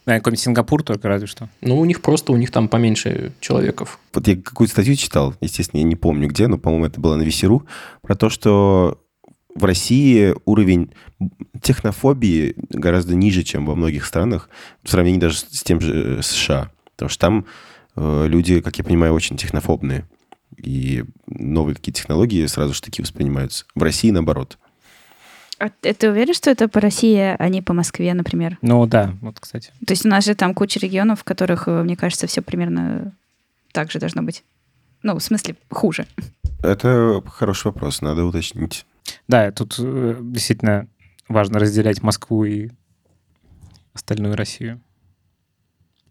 Да, какой-нибудь Сингапур только разве что. Ну, у них просто, у них там поменьше человеков. Вот я какую-то статью читал, естественно, я не помню где, но, по-моему, это было на Весеру, про то, что в России уровень технофобии гораздо ниже, чем во многих странах, в сравнении даже с тем же США. Потому что там э, люди, как я понимаю, очень технофобные. И новые какие-то технологии сразу же такие воспринимаются. В России наоборот. А ты уверен, что это по России, а не по Москве, например? Ну да, вот, кстати. То есть у нас же там куча регионов, в которых, мне кажется, все примерно так же должно быть. Ну, в смысле, хуже. Это хороший вопрос, надо уточнить. Да, тут действительно важно разделять Москву и остальную Россию.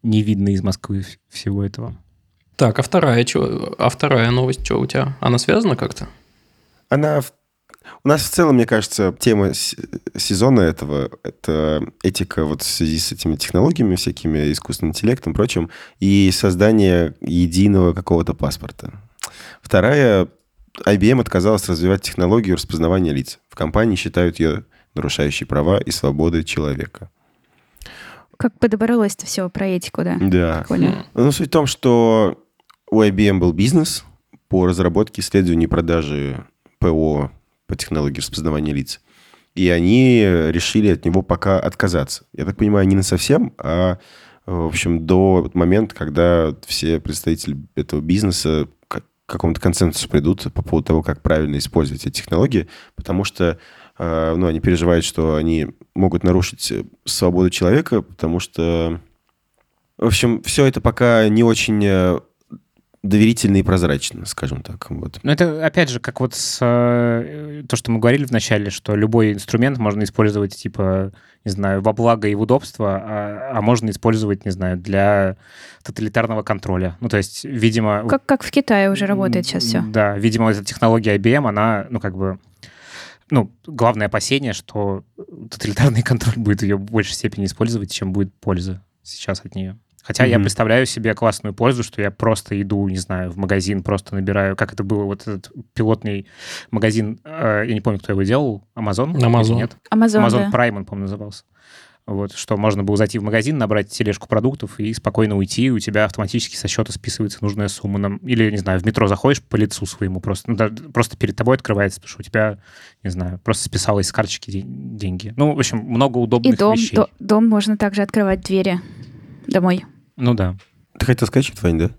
Не видно из Москвы всего этого. Так, а вторая, чё, а вторая новость, что у тебя? Она связана как-то? Она... У нас в целом, мне кажется, тема сезона этого – это этика вот в связи с этими технологиями всякими, искусственным интеллектом и прочим, и создание единого какого-то паспорта. Вторая – ай би эм отказалась развивать технологию распознавания лиц. В компании считают ее нарушающей права и свободы человека. Как подобралось-то все про этику, да? Да. Прикольно. Ну, суть в том, что у ай би эм был бизнес по разработке, исследованию и продаже ПО, по технологии распознавания лиц. И они решили от него пока отказаться. Я так понимаю, не на совсем, а, в общем, до момента, когда все представители этого бизнеса к какому-то консенсусу придут по поводу того, как правильно использовать эти технологии, потому что ну, они переживают, что они могут нарушить свободу человека, потому что, в общем, все это пока не очень... доверительно и прозрачно, скажем так. Вот. Ну, это, опять же, как вот с, э, то, что мы говорили вначале, что любой инструмент можно использовать, типа, не знаю, во благо и в удобство, а, а можно использовать, не знаю, для тоталитарного контроля. Ну, то есть, видимо... Как, как в Китае уже работает сейчас все. Да, видимо, эта технология ай би эм, она, ну, как бы... Ну, главное опасение, что тоталитарный контроль будет ее в большей степени использовать, чем будет польза сейчас от нее. Хотя mm-hmm. я представляю себе классную пользу, что я просто иду, не знаю, в магазин, просто набираю, как это было, вот этот пилотный магазин, э, я не помню, кто его делал, Amazon? Amazon. Нет? Amazon, Amazon да. Prime, он, по-моему, назывался. Вот, что можно было зайти в магазин, набрать тележку продуктов и спокойно уйти, и у тебя автоматически со счета списывается нужная сумма. Или, не знаю, в метро заходишь по лицу своему просто, ну, даже просто перед тобой открывается, потому что у тебя, не знаю, просто списалось с карточки деньги. Ну, в общем, много удобных и дом, вещей. И до, дом можно также открывать двери домой. Ну да. Ты хотел сказать что-то, Вань, да?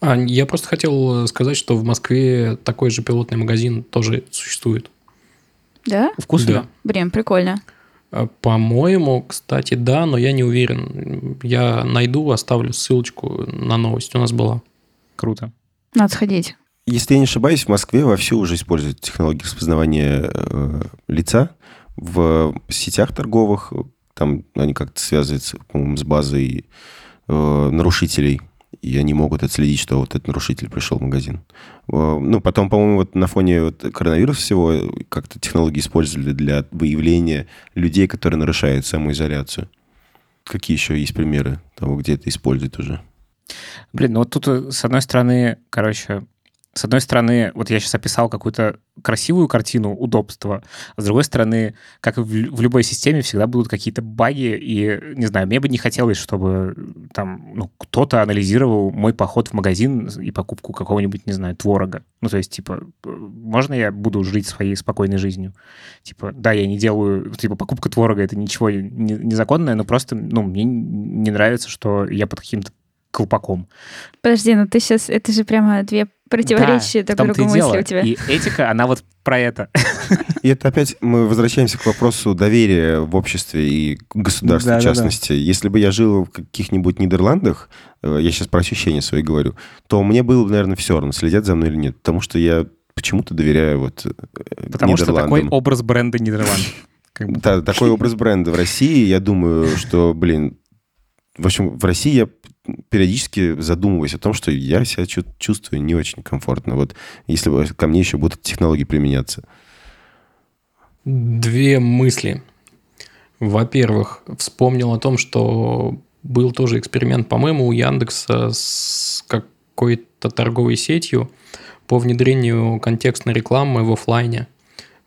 А, я просто хотел сказать, что в Москве такой же пилотный магазин тоже существует. Да? ВкусВилл? Да. Блин, прикольно. По-моему, кстати, да, но я не уверен. Я найду, оставлю ссылочку на новость. У нас была. Круто. Надо сходить. Если я не ошибаюсь, в Москве вовсю уже используют технологии распознавания э, лица в сетях торговых. Там они как-то связываются, по-моему, с базой э, нарушителей, и они могут отследить, что вот этот нарушитель пришел в магазин. Э, ну, потом, по-моему, вот на фоне вот коронавируса всего как-то технологии использовали для выявления людей, которые нарушают самоизоляцию. Какие еще есть примеры того, где это используют уже? Блин, ну вот тут, с одной стороны, короче, С одной стороны, вот я сейчас описал какую-то красивую картину удобства, а с другой стороны, как и в любой системе, всегда будут какие-то баги, и, не знаю, мне бы не хотелось, чтобы там ну, кто-то анализировал мой поход в магазин и покупку какого-нибудь, не знаю, творога. Ну, то есть, типа, можно я буду жить своей спокойной жизнью? Типа, да, я не делаю... Типа, покупка творога — это ничего незаконное, но просто, ну, мне не нравится, что я под каким-то колпаком. Подожди, ну ты сейчас... Это же прямо две противоречия да, друг другу мысли у тебя. И этика, она вот про это. И это опять мы возвращаемся к вопросу доверия в обществе и государстве, да, в частности. Да, да. Если бы я жил в каких-нибудь Нидерландах, я сейчас про ощущения свои говорю, то мне было бы, наверное, все равно, следят за мной или нет. Потому что я почему-то доверяю вот Нидерландам. Потому что такой образ бренда Нидерландов. Как бы. Да, такой образ бренда. В России, я думаю, что, блин, в общем, в России я периодически задумываюсь о том, что я себя чувствую не очень комфортно, вот если бы ко мне еще будут технологии применяться. Две мысли. Во-первых, вспомнил о том, что был тоже эксперимент, по-моему, у Яндекса с какой-то торговой сетью по внедрению контекстной рекламы в офлайне.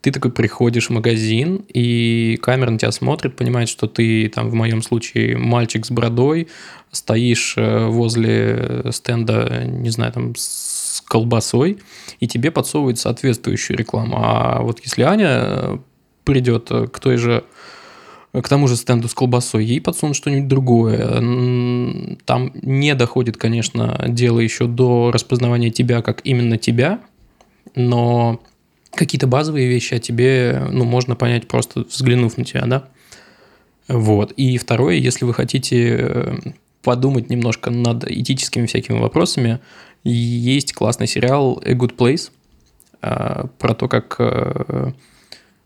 Ты такой приходишь в магазин, и камера на тебя смотрит, понимает, что ты, там, в моем случае, мальчик с бородой, стоишь возле стенда, не знаю, там, с колбасой, и тебе подсовывают соответствующую рекламу. А вот если Аня придет к той же, к тому же стенду с колбасой, ей подсунут что-нибудь другое. Там не доходит, конечно, дело еще до распознавания тебя как именно тебя, но... Какие-то базовые вещи о тебе, ну, можно понять, просто взглянув на тебя, да? Вот. И второе, если вы хотите подумать немножко над этическими всякими вопросами, есть классный сериал «A Good Place» про то, как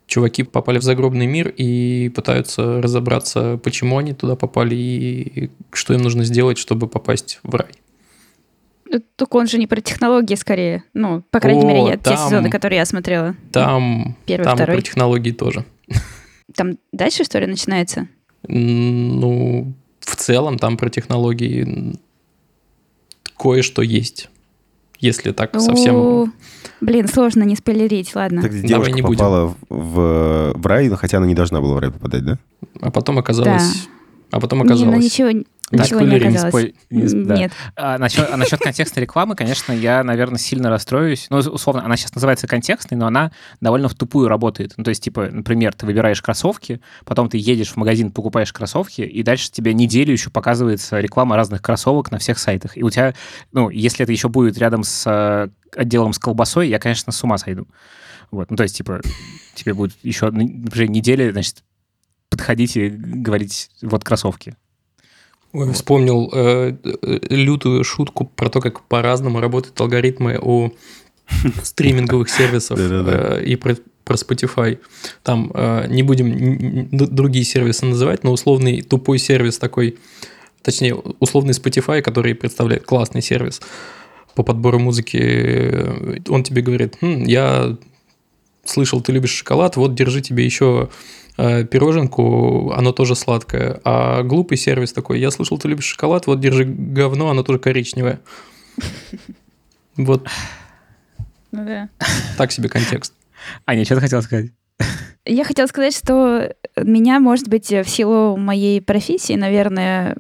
чуваки попали в загробный мир и пытаются разобраться, почему они туда попали и что им нужно сделать, чтобы попасть в рай. Только он же не про технологии, скорее. Ну, по крайней О, мере, я, там, те сезоны, которые я смотрела. Там, первый, там второй. Про технологии тоже. Там дальше история начинается? Ну, в целом там про технологии кое-что есть. Если так совсем... О, блин, сложно не спойлерить, ладно. Так, девушка не попала в, в рай, хотя она не должна была в рай попадать, да? А потом оказалось... Да. А потом оказалось... Не, ничего... Да, ничего не оказалось. Спой... Да. Нет. А насчет, а насчет контекстной рекламы, конечно, я, наверное, сильно расстроюсь. Ну, условно, она сейчас называется контекстной, но она довольно втупую работает. Ну, то есть, типа, например, ты выбираешь кроссовки, потом ты едешь в магазин, покупаешь кроссовки, и дальше тебе неделю еще показывается реклама разных кроссовок на всех сайтах. И у тебя, ну, если это еще будет рядом с отделом с колбасой, я, конечно, с ума сойду. Вот. Ну, то есть, типа, тебе будет еще, например, неделя, значит, подходить и говорить «вот кроссовки». Ой, вспомнил э, лютую шутку про то, как по-разному работают алгоритмы у стриминговых сервисов э, и про, про Spotify. Там э, не будем другие сервисы называть, но условный тупой сервис такой, точнее, условный Spotify, который представляет классный сервис по подбору музыки, он тебе говорит, хм, я слышал, ты любишь шоколад, вот держи тебе еще... пироженку, оно тоже сладкое. А глупый сервис такой, я слышал, ты любишь шоколад, вот держи говно, оно тоже коричневое. Вот. Ну да. Так себе контекст. Аня, что ты хотела сказать? Я хотела сказать, что меня, может быть, в силу моей профессии, наверное,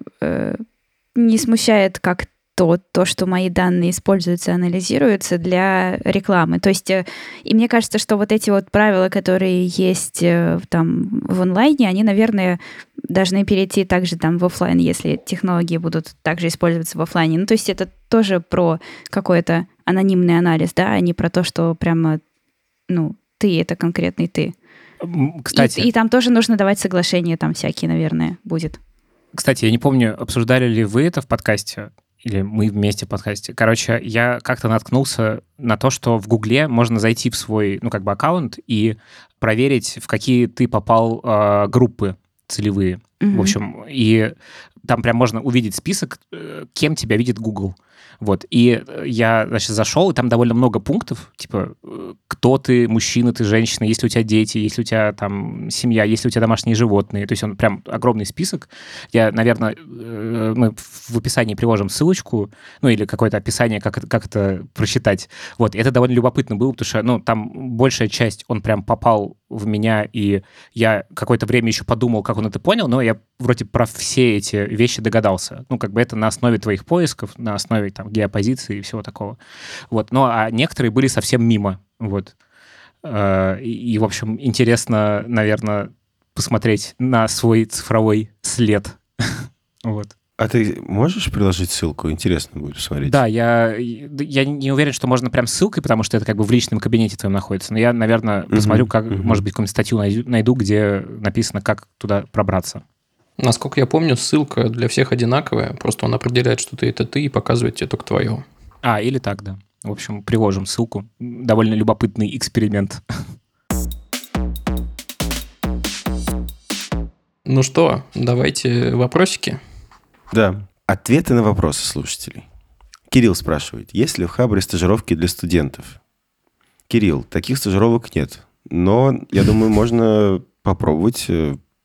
не смущает как то, то, что мои данные используются, анализируются для рекламы. То есть, и мне кажется, что вот эти вот правила, которые есть там в онлайне, они, наверное, должны перейти также там в офлайн, если технологии будут также использоваться в офлайне. Ну, то есть это тоже про какой-то анонимный анализ, да, а не про то, что прямо, ну, ты — это конкретный ты. Кстати. И, и там тоже нужно давать соглашения там всякие, наверное, будет. Кстати, я не помню, обсуждали ли вы это в подкасте, или мы вместе в подкасте. Короче, я как-то наткнулся на то, что в Гугле можно зайти в свой, ну, как бы аккаунт и проверить, в какие ты попал э, группы целевые. Mm-hmm. В общем, и там прям можно увидеть список, кем тебя видит Google. Вот. И я, значит, зашел, и там довольно много пунктов, типа, кто ты, мужчина ты, женщина, есть ли у тебя дети, есть ли у тебя там семья, есть ли у тебя домашние животные. То есть он прям огромный список. Я, наверное, мы в описании приложим ссылочку, ну, или какое-то описание, как это, как это прочитать. Вот. И это довольно любопытно было, потому что, ну, там большая часть, он прям попал в меня, и я какое-то время еще подумал, как он это понял, но я вроде про все эти вещи догадался. Ну, как бы это на основе твоих поисков, на основе там геопозиции и всего такого. Вот. Ну, а некоторые были совсем мимо. Вот. И, в общем, интересно, наверное, посмотреть на свой цифровой след. Вот. А ты можешь приложить ссылку? Интересно будет посмотреть. Да, я, я не уверен, что можно прям ссылкой, потому что это как бы в личном кабинете твоем находится. Но я, наверное, посмотрю, как, mm-hmm. может быть, какую-нибудь статью найду, где написано, как туда пробраться. Насколько я помню, ссылка для всех одинаковая. Просто он определяет, что ты это ты, и показывает тебе только твое. А, или так, да. В общем, приложим ссылку. Довольно любопытный эксперимент. Ну что, давайте вопросики. Да. Ответы на вопросы слушателей. Кирилл спрашивает, есть ли в Хабре стажировки для студентов? Кирилл, таких стажировок нет. Но, я думаю, можно попробовать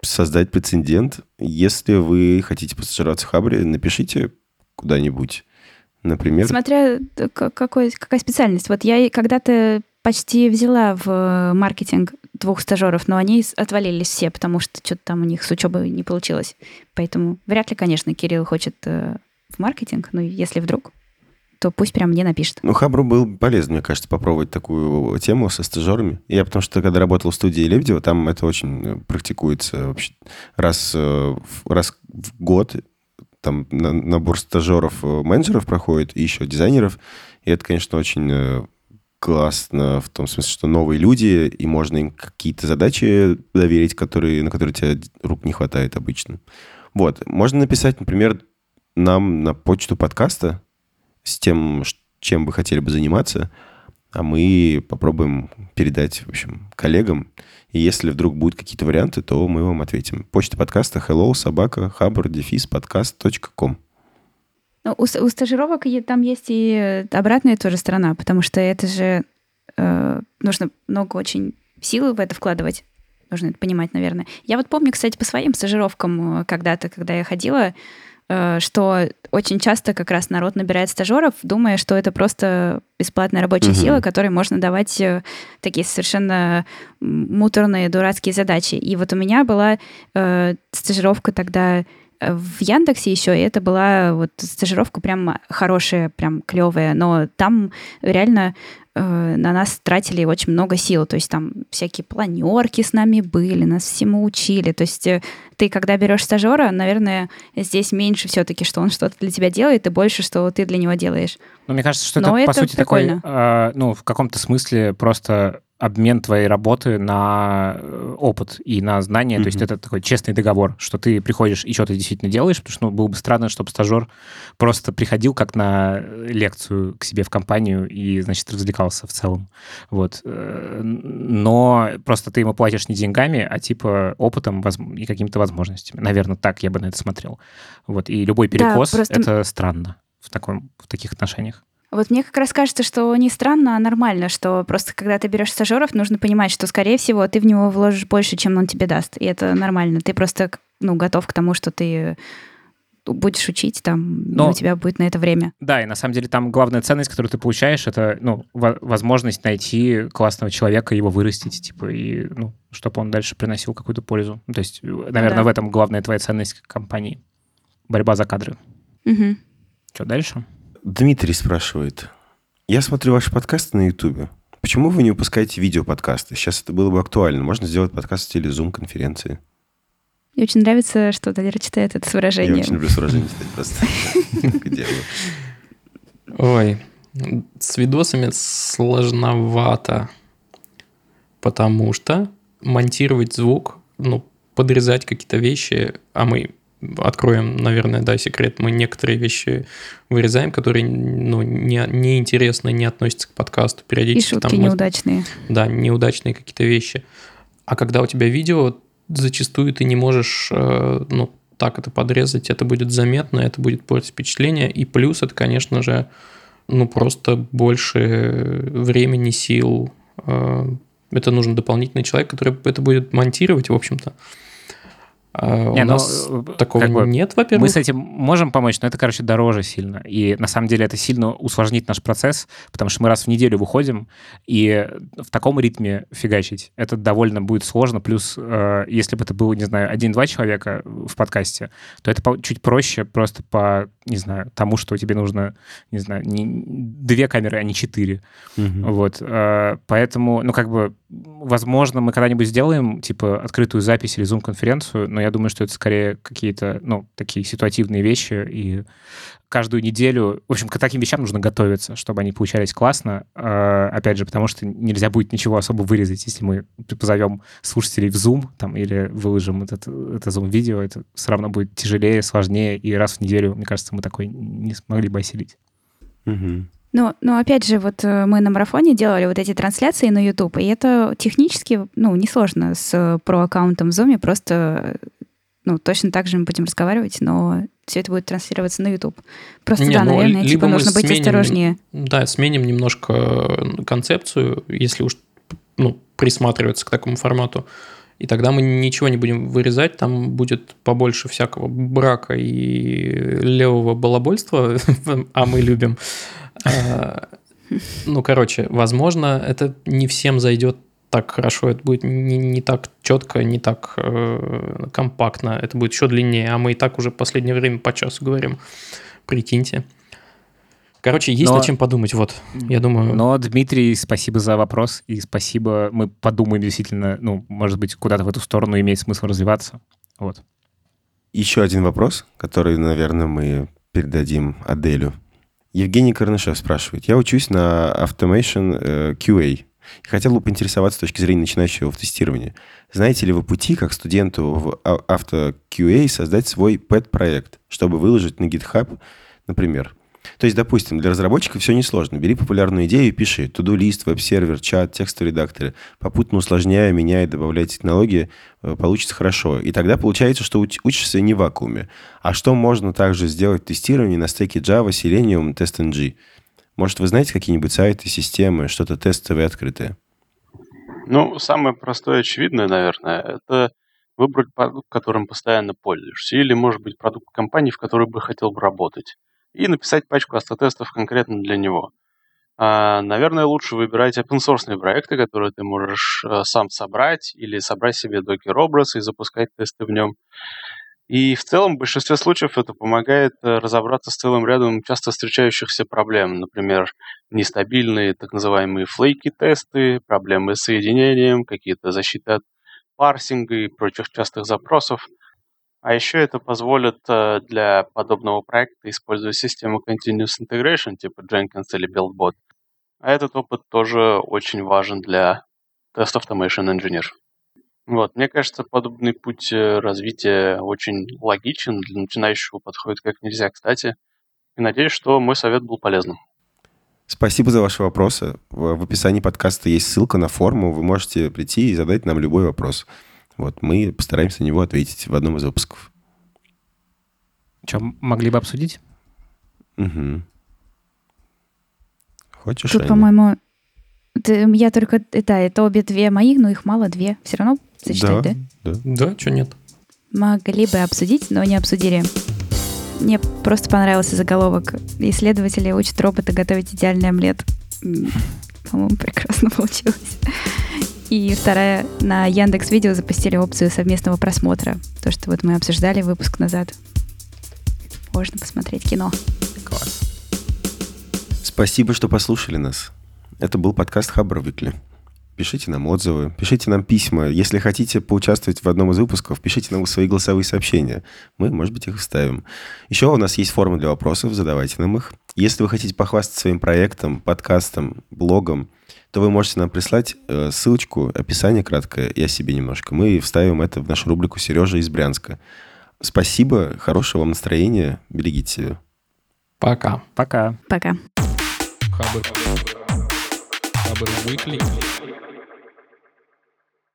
создать прецедент. Если вы хотите постажироваться в Хабре, напишите куда-нибудь. Например... Смотря какой, какая специальность. Вот я когда-то почти взяла в маркетинг двух стажеров, но они отвалились все, потому что что-то там у них с учебой не получилось. Поэтому вряд ли, конечно, Кирилл хочет в маркетинг, но если вдруг, то пусть прям мне напишет. Ну, Хабру был полезно, мне кажется, попробовать такую тему со стажерами. Я потому что, когда работал в студии Лебедева, там это очень практикуется вообще раз, раз в год. Там набор стажеров-менеджеров проходит, и еще дизайнеров. И это, конечно, очень классно в том смысле, что новые люди, и можно им какие-то задачи доверить, которые, на которые тебе рук не хватает обычно. Вот. Можно написать, например, нам на почту подкаста с тем, чем вы хотели бы заниматься, а мы попробуем передать, в общем, коллегам. И если вдруг будут какие-то варианты, то мы вам ответим. Почта подкаста hello собака хабр дефис подкаст точка ком. Ну, у, у стажировок там есть и обратная тоже сторона, потому что это же э, нужно много очень силы в это вкладывать. Нужно это понимать, наверное. Я вот помню, кстати, по своим стажировкам когда-то, когда я ходила, э, что очень часто как раз народ набирает стажеров, думая, что это просто бесплатная рабочая угу. сила, которой можно давать такие совершенно муторные, дурацкие задачи. И вот у меня была э, стажировка тогда... в Яндексе еще, и это была вот стажировка прям хорошая, прям клевая, но там реально э, на нас тратили очень много сил, то есть там всякие планерки с нами были, нас всему учили, то есть э, ты, когда берешь стажера, наверное, здесь меньше все-таки, что он что-то для тебя делает, и больше, что ты для него делаешь. Ну, мне кажется, что это, это, по сути, прикольно. Такой, э, ну, в каком-то смысле просто... обмен твоей работы на опыт и на знания. Mm-hmm. То есть это такой честный договор, что ты приходишь и что-то действительно делаешь, потому что ну, было бы странно, чтобы стажер просто приходил как на лекцию к себе в компанию и, значит, развлекался в целом. Вот. Но просто ты ему платишь не деньгами, а типа опытом и какими-то возможностями. Наверное, так я бы на это смотрел. Вот. И любой перекос, да, просто... это странно в, таком, в таких отношениях. Вот мне как раз кажется, что не странно, а нормально, что просто когда ты берешь стажеров, нужно понимать, что, скорее всего, ты в него вложишь больше, чем он тебе даст. И это нормально. Ты просто ну, готов к тому, что ты будешь учить, там, но, у тебя будет на это время. Да, и на самом деле там главная ценность, которую ты получаешь, это ну, возможность найти классного человека, его вырастить, типа, и ну, чтобы он дальше приносил какую-то пользу. То есть, наверное, да. В этом главная твоя ценность компании. Борьба за кадры. Угу. Что, дальше? Дмитрий спрашивает. Я смотрю ваши подкасты на Ютубе. Почему вы не выпускаете видеоподкасты? Сейчас это было бы актуально. Можно сделать подкаст в стиле Zoom-конференции. Мне очень нравится, что Далер читает это с выражением. Я очень люблю с выражением читать просто. Ой, с видосами сложновато. Потому что монтировать звук, ну, подрезать какие-то вещи, а мы... Откроем, наверное, да, секрет. Мы некоторые вещи вырезаем, которые ну, не, не интересны, не относятся к подкасту. Периодически и шутки там, неудачные. Да, неудачные какие-то вещи. А когда у тебя видео, зачастую ты не можешь, ну, так это подрезать, это будет заметно, это будет портить впечатление. И плюс это, конечно же, ну, просто больше времени, сил. Это нужен дополнительный человек, который это будет монтировать, в общем-то. А не, у ну, нас такого как бы нет, во-первых. Мы с этим можем помочь, но это, короче, дороже сильно. И, на самом деле, это сильно усложнит наш процесс, потому что мы раз в неделю выходим, и в таком ритме фигачить это довольно будет сложно. Плюс, э, если бы это было, не знаю, один-два человека в подкасте, то это по- чуть проще просто по, не знаю, тому, что тебе нужно, не знаю, не, две камеры, а не четыре. Угу. Вот. Э, поэтому, ну, как бы, возможно, мы когда-нибудь сделаем, типа, открытую запись или зум-конференцию, но я думаю, что это скорее какие-то, ну, такие ситуативные вещи, и каждую неделю... В общем, к таким вещам нужно готовиться, чтобы они получались классно. Э, опять же, потому что нельзя будет ничего особо вырезать, если мы позовем слушателей в Zoom там, или выложим этот, это Zoom-видео, это все равно будет тяжелее, сложнее, и раз в неделю, мне кажется, мы такой не смогли бы осилить. Угу. Ну, ну, опять же, вот мы на марафоне делали вот эти трансляции на YouTube, и это технически, ну, несложно с про-аккаунтом в Zoom, просто, ну, точно так же мы будем разговаривать, но все это будет транслироваться на YouTube. Просто, Не, да, ну, наверное, типа нужно сменим, быть осторожнее. Да, сменим немножко концепцию, если уж, ну, присматриваться к такому формату, и тогда мы ничего не будем вырезать, там будет побольше всякого брака и левого балабольства, а мы любим. Ну, короче, возможно, это не всем зайдет так хорошо, это будет не, не так четко, не так э, компактно, это будет еще длиннее, а мы и так уже в последнее время по часу говорим, прикиньте. Короче, есть но, над чем подумать, вот, я думаю. Но, Дмитрий, спасибо за вопрос, и спасибо, мы подумаем действительно, ну, может быть, куда-то в эту сторону имеет смысл развиваться, вот. Еще один вопрос, который, наверное, мы передадим Аделю. Евгений Корнышев спрашивает. Я учусь на Automation кью эй. Хотел бы поинтересоваться с точки зрения начинающего в тестировании. Знаете ли вы пути, как студенту в авто кью эй создать свой пэт-проект, чтобы выложить на GitHub, например? То есть, допустим, для разработчика все несложно. Бери популярную идею и пиши. Туду-лист, веб-сервер, чат, текстовые редакторы. Попутно усложняя, меняя, добавляя технологии, получится хорошо. И тогда получается, что учишься не в вакууме. А что можно также сделать в тестировании на стеке Java, Selenium, TestNG? Может, вы знаете какие-нибудь сайты, системы, что-то тестовое открытое? Ну, самое простое и очевидное, наверное, это выбрать продукт, которым постоянно пользуешься. Или, может быть, продукт компании, в которой бы хотел бы работать. И написать пачку АСТ-тестов конкретно для него. А, наверное, лучше выбирать open-source проекты, которые ты можешь а, сам собрать или собрать себе докер-образ и запускать тесты в нем. И в целом, в большинстве случаев это помогает а, разобраться с целым рядом часто встречающихся проблем. Например, нестабильные так называемые флейки-тесты, проблемы с соединением, какие-то защиты от парсинга и прочих частых запросов. А еще это позволит для подобного проекта использовать систему Continuous Integration, типа Jenkins или BuildBot. А этот опыт тоже очень важен для Test Automation Engineer. Вот. Мне кажется, подобный путь развития очень логичен, для начинающего подходит как нельзя кстати. И надеюсь, что мой совет был полезным. Спасибо за ваши вопросы. В описании подкаста есть ссылка на форму. Вы можете прийти и задать нам любой вопрос. Вот, мы постараемся на него ответить в одном из выпусков. Что, могли бы обсудить? Угу. Хочешь, Тут, Аня? по-моему, я только... Да, это обе две моих, но их мало, две. Все равно сочетать, да? Да, да. Да, что нет? Могли бы обсудить, но не обсудили. Мне просто понравился заголовок. Исследователи учат робота готовить идеальный омлет. По-моему, прекрасно получилось. И вторая, на Яндекс.Видео запустили опцию совместного просмотра. То, что вот мы обсуждали выпуск назад. Можно посмотреть кино. Класс. Спасибо, что послушали нас. Это был подкаст Хабр Weekly. Пишите нам отзывы, пишите нам письма. Если хотите поучаствовать в одном из выпусков, пишите нам свои голосовые сообщения. Мы, может быть, их вставим. Еще у нас есть форма для вопросов, задавайте нам их. Если вы хотите похвастаться своим проектом, подкастом, блогом, то вы можете нам прислать ссылочку, описание краткое и о себе немножко. Мы вставим это в нашу рубрику «Сережа из Брянска». Спасибо, хорошего вам настроения, берегите себя. Пока. Пока. Пока. Хабр. Хабр Weekly.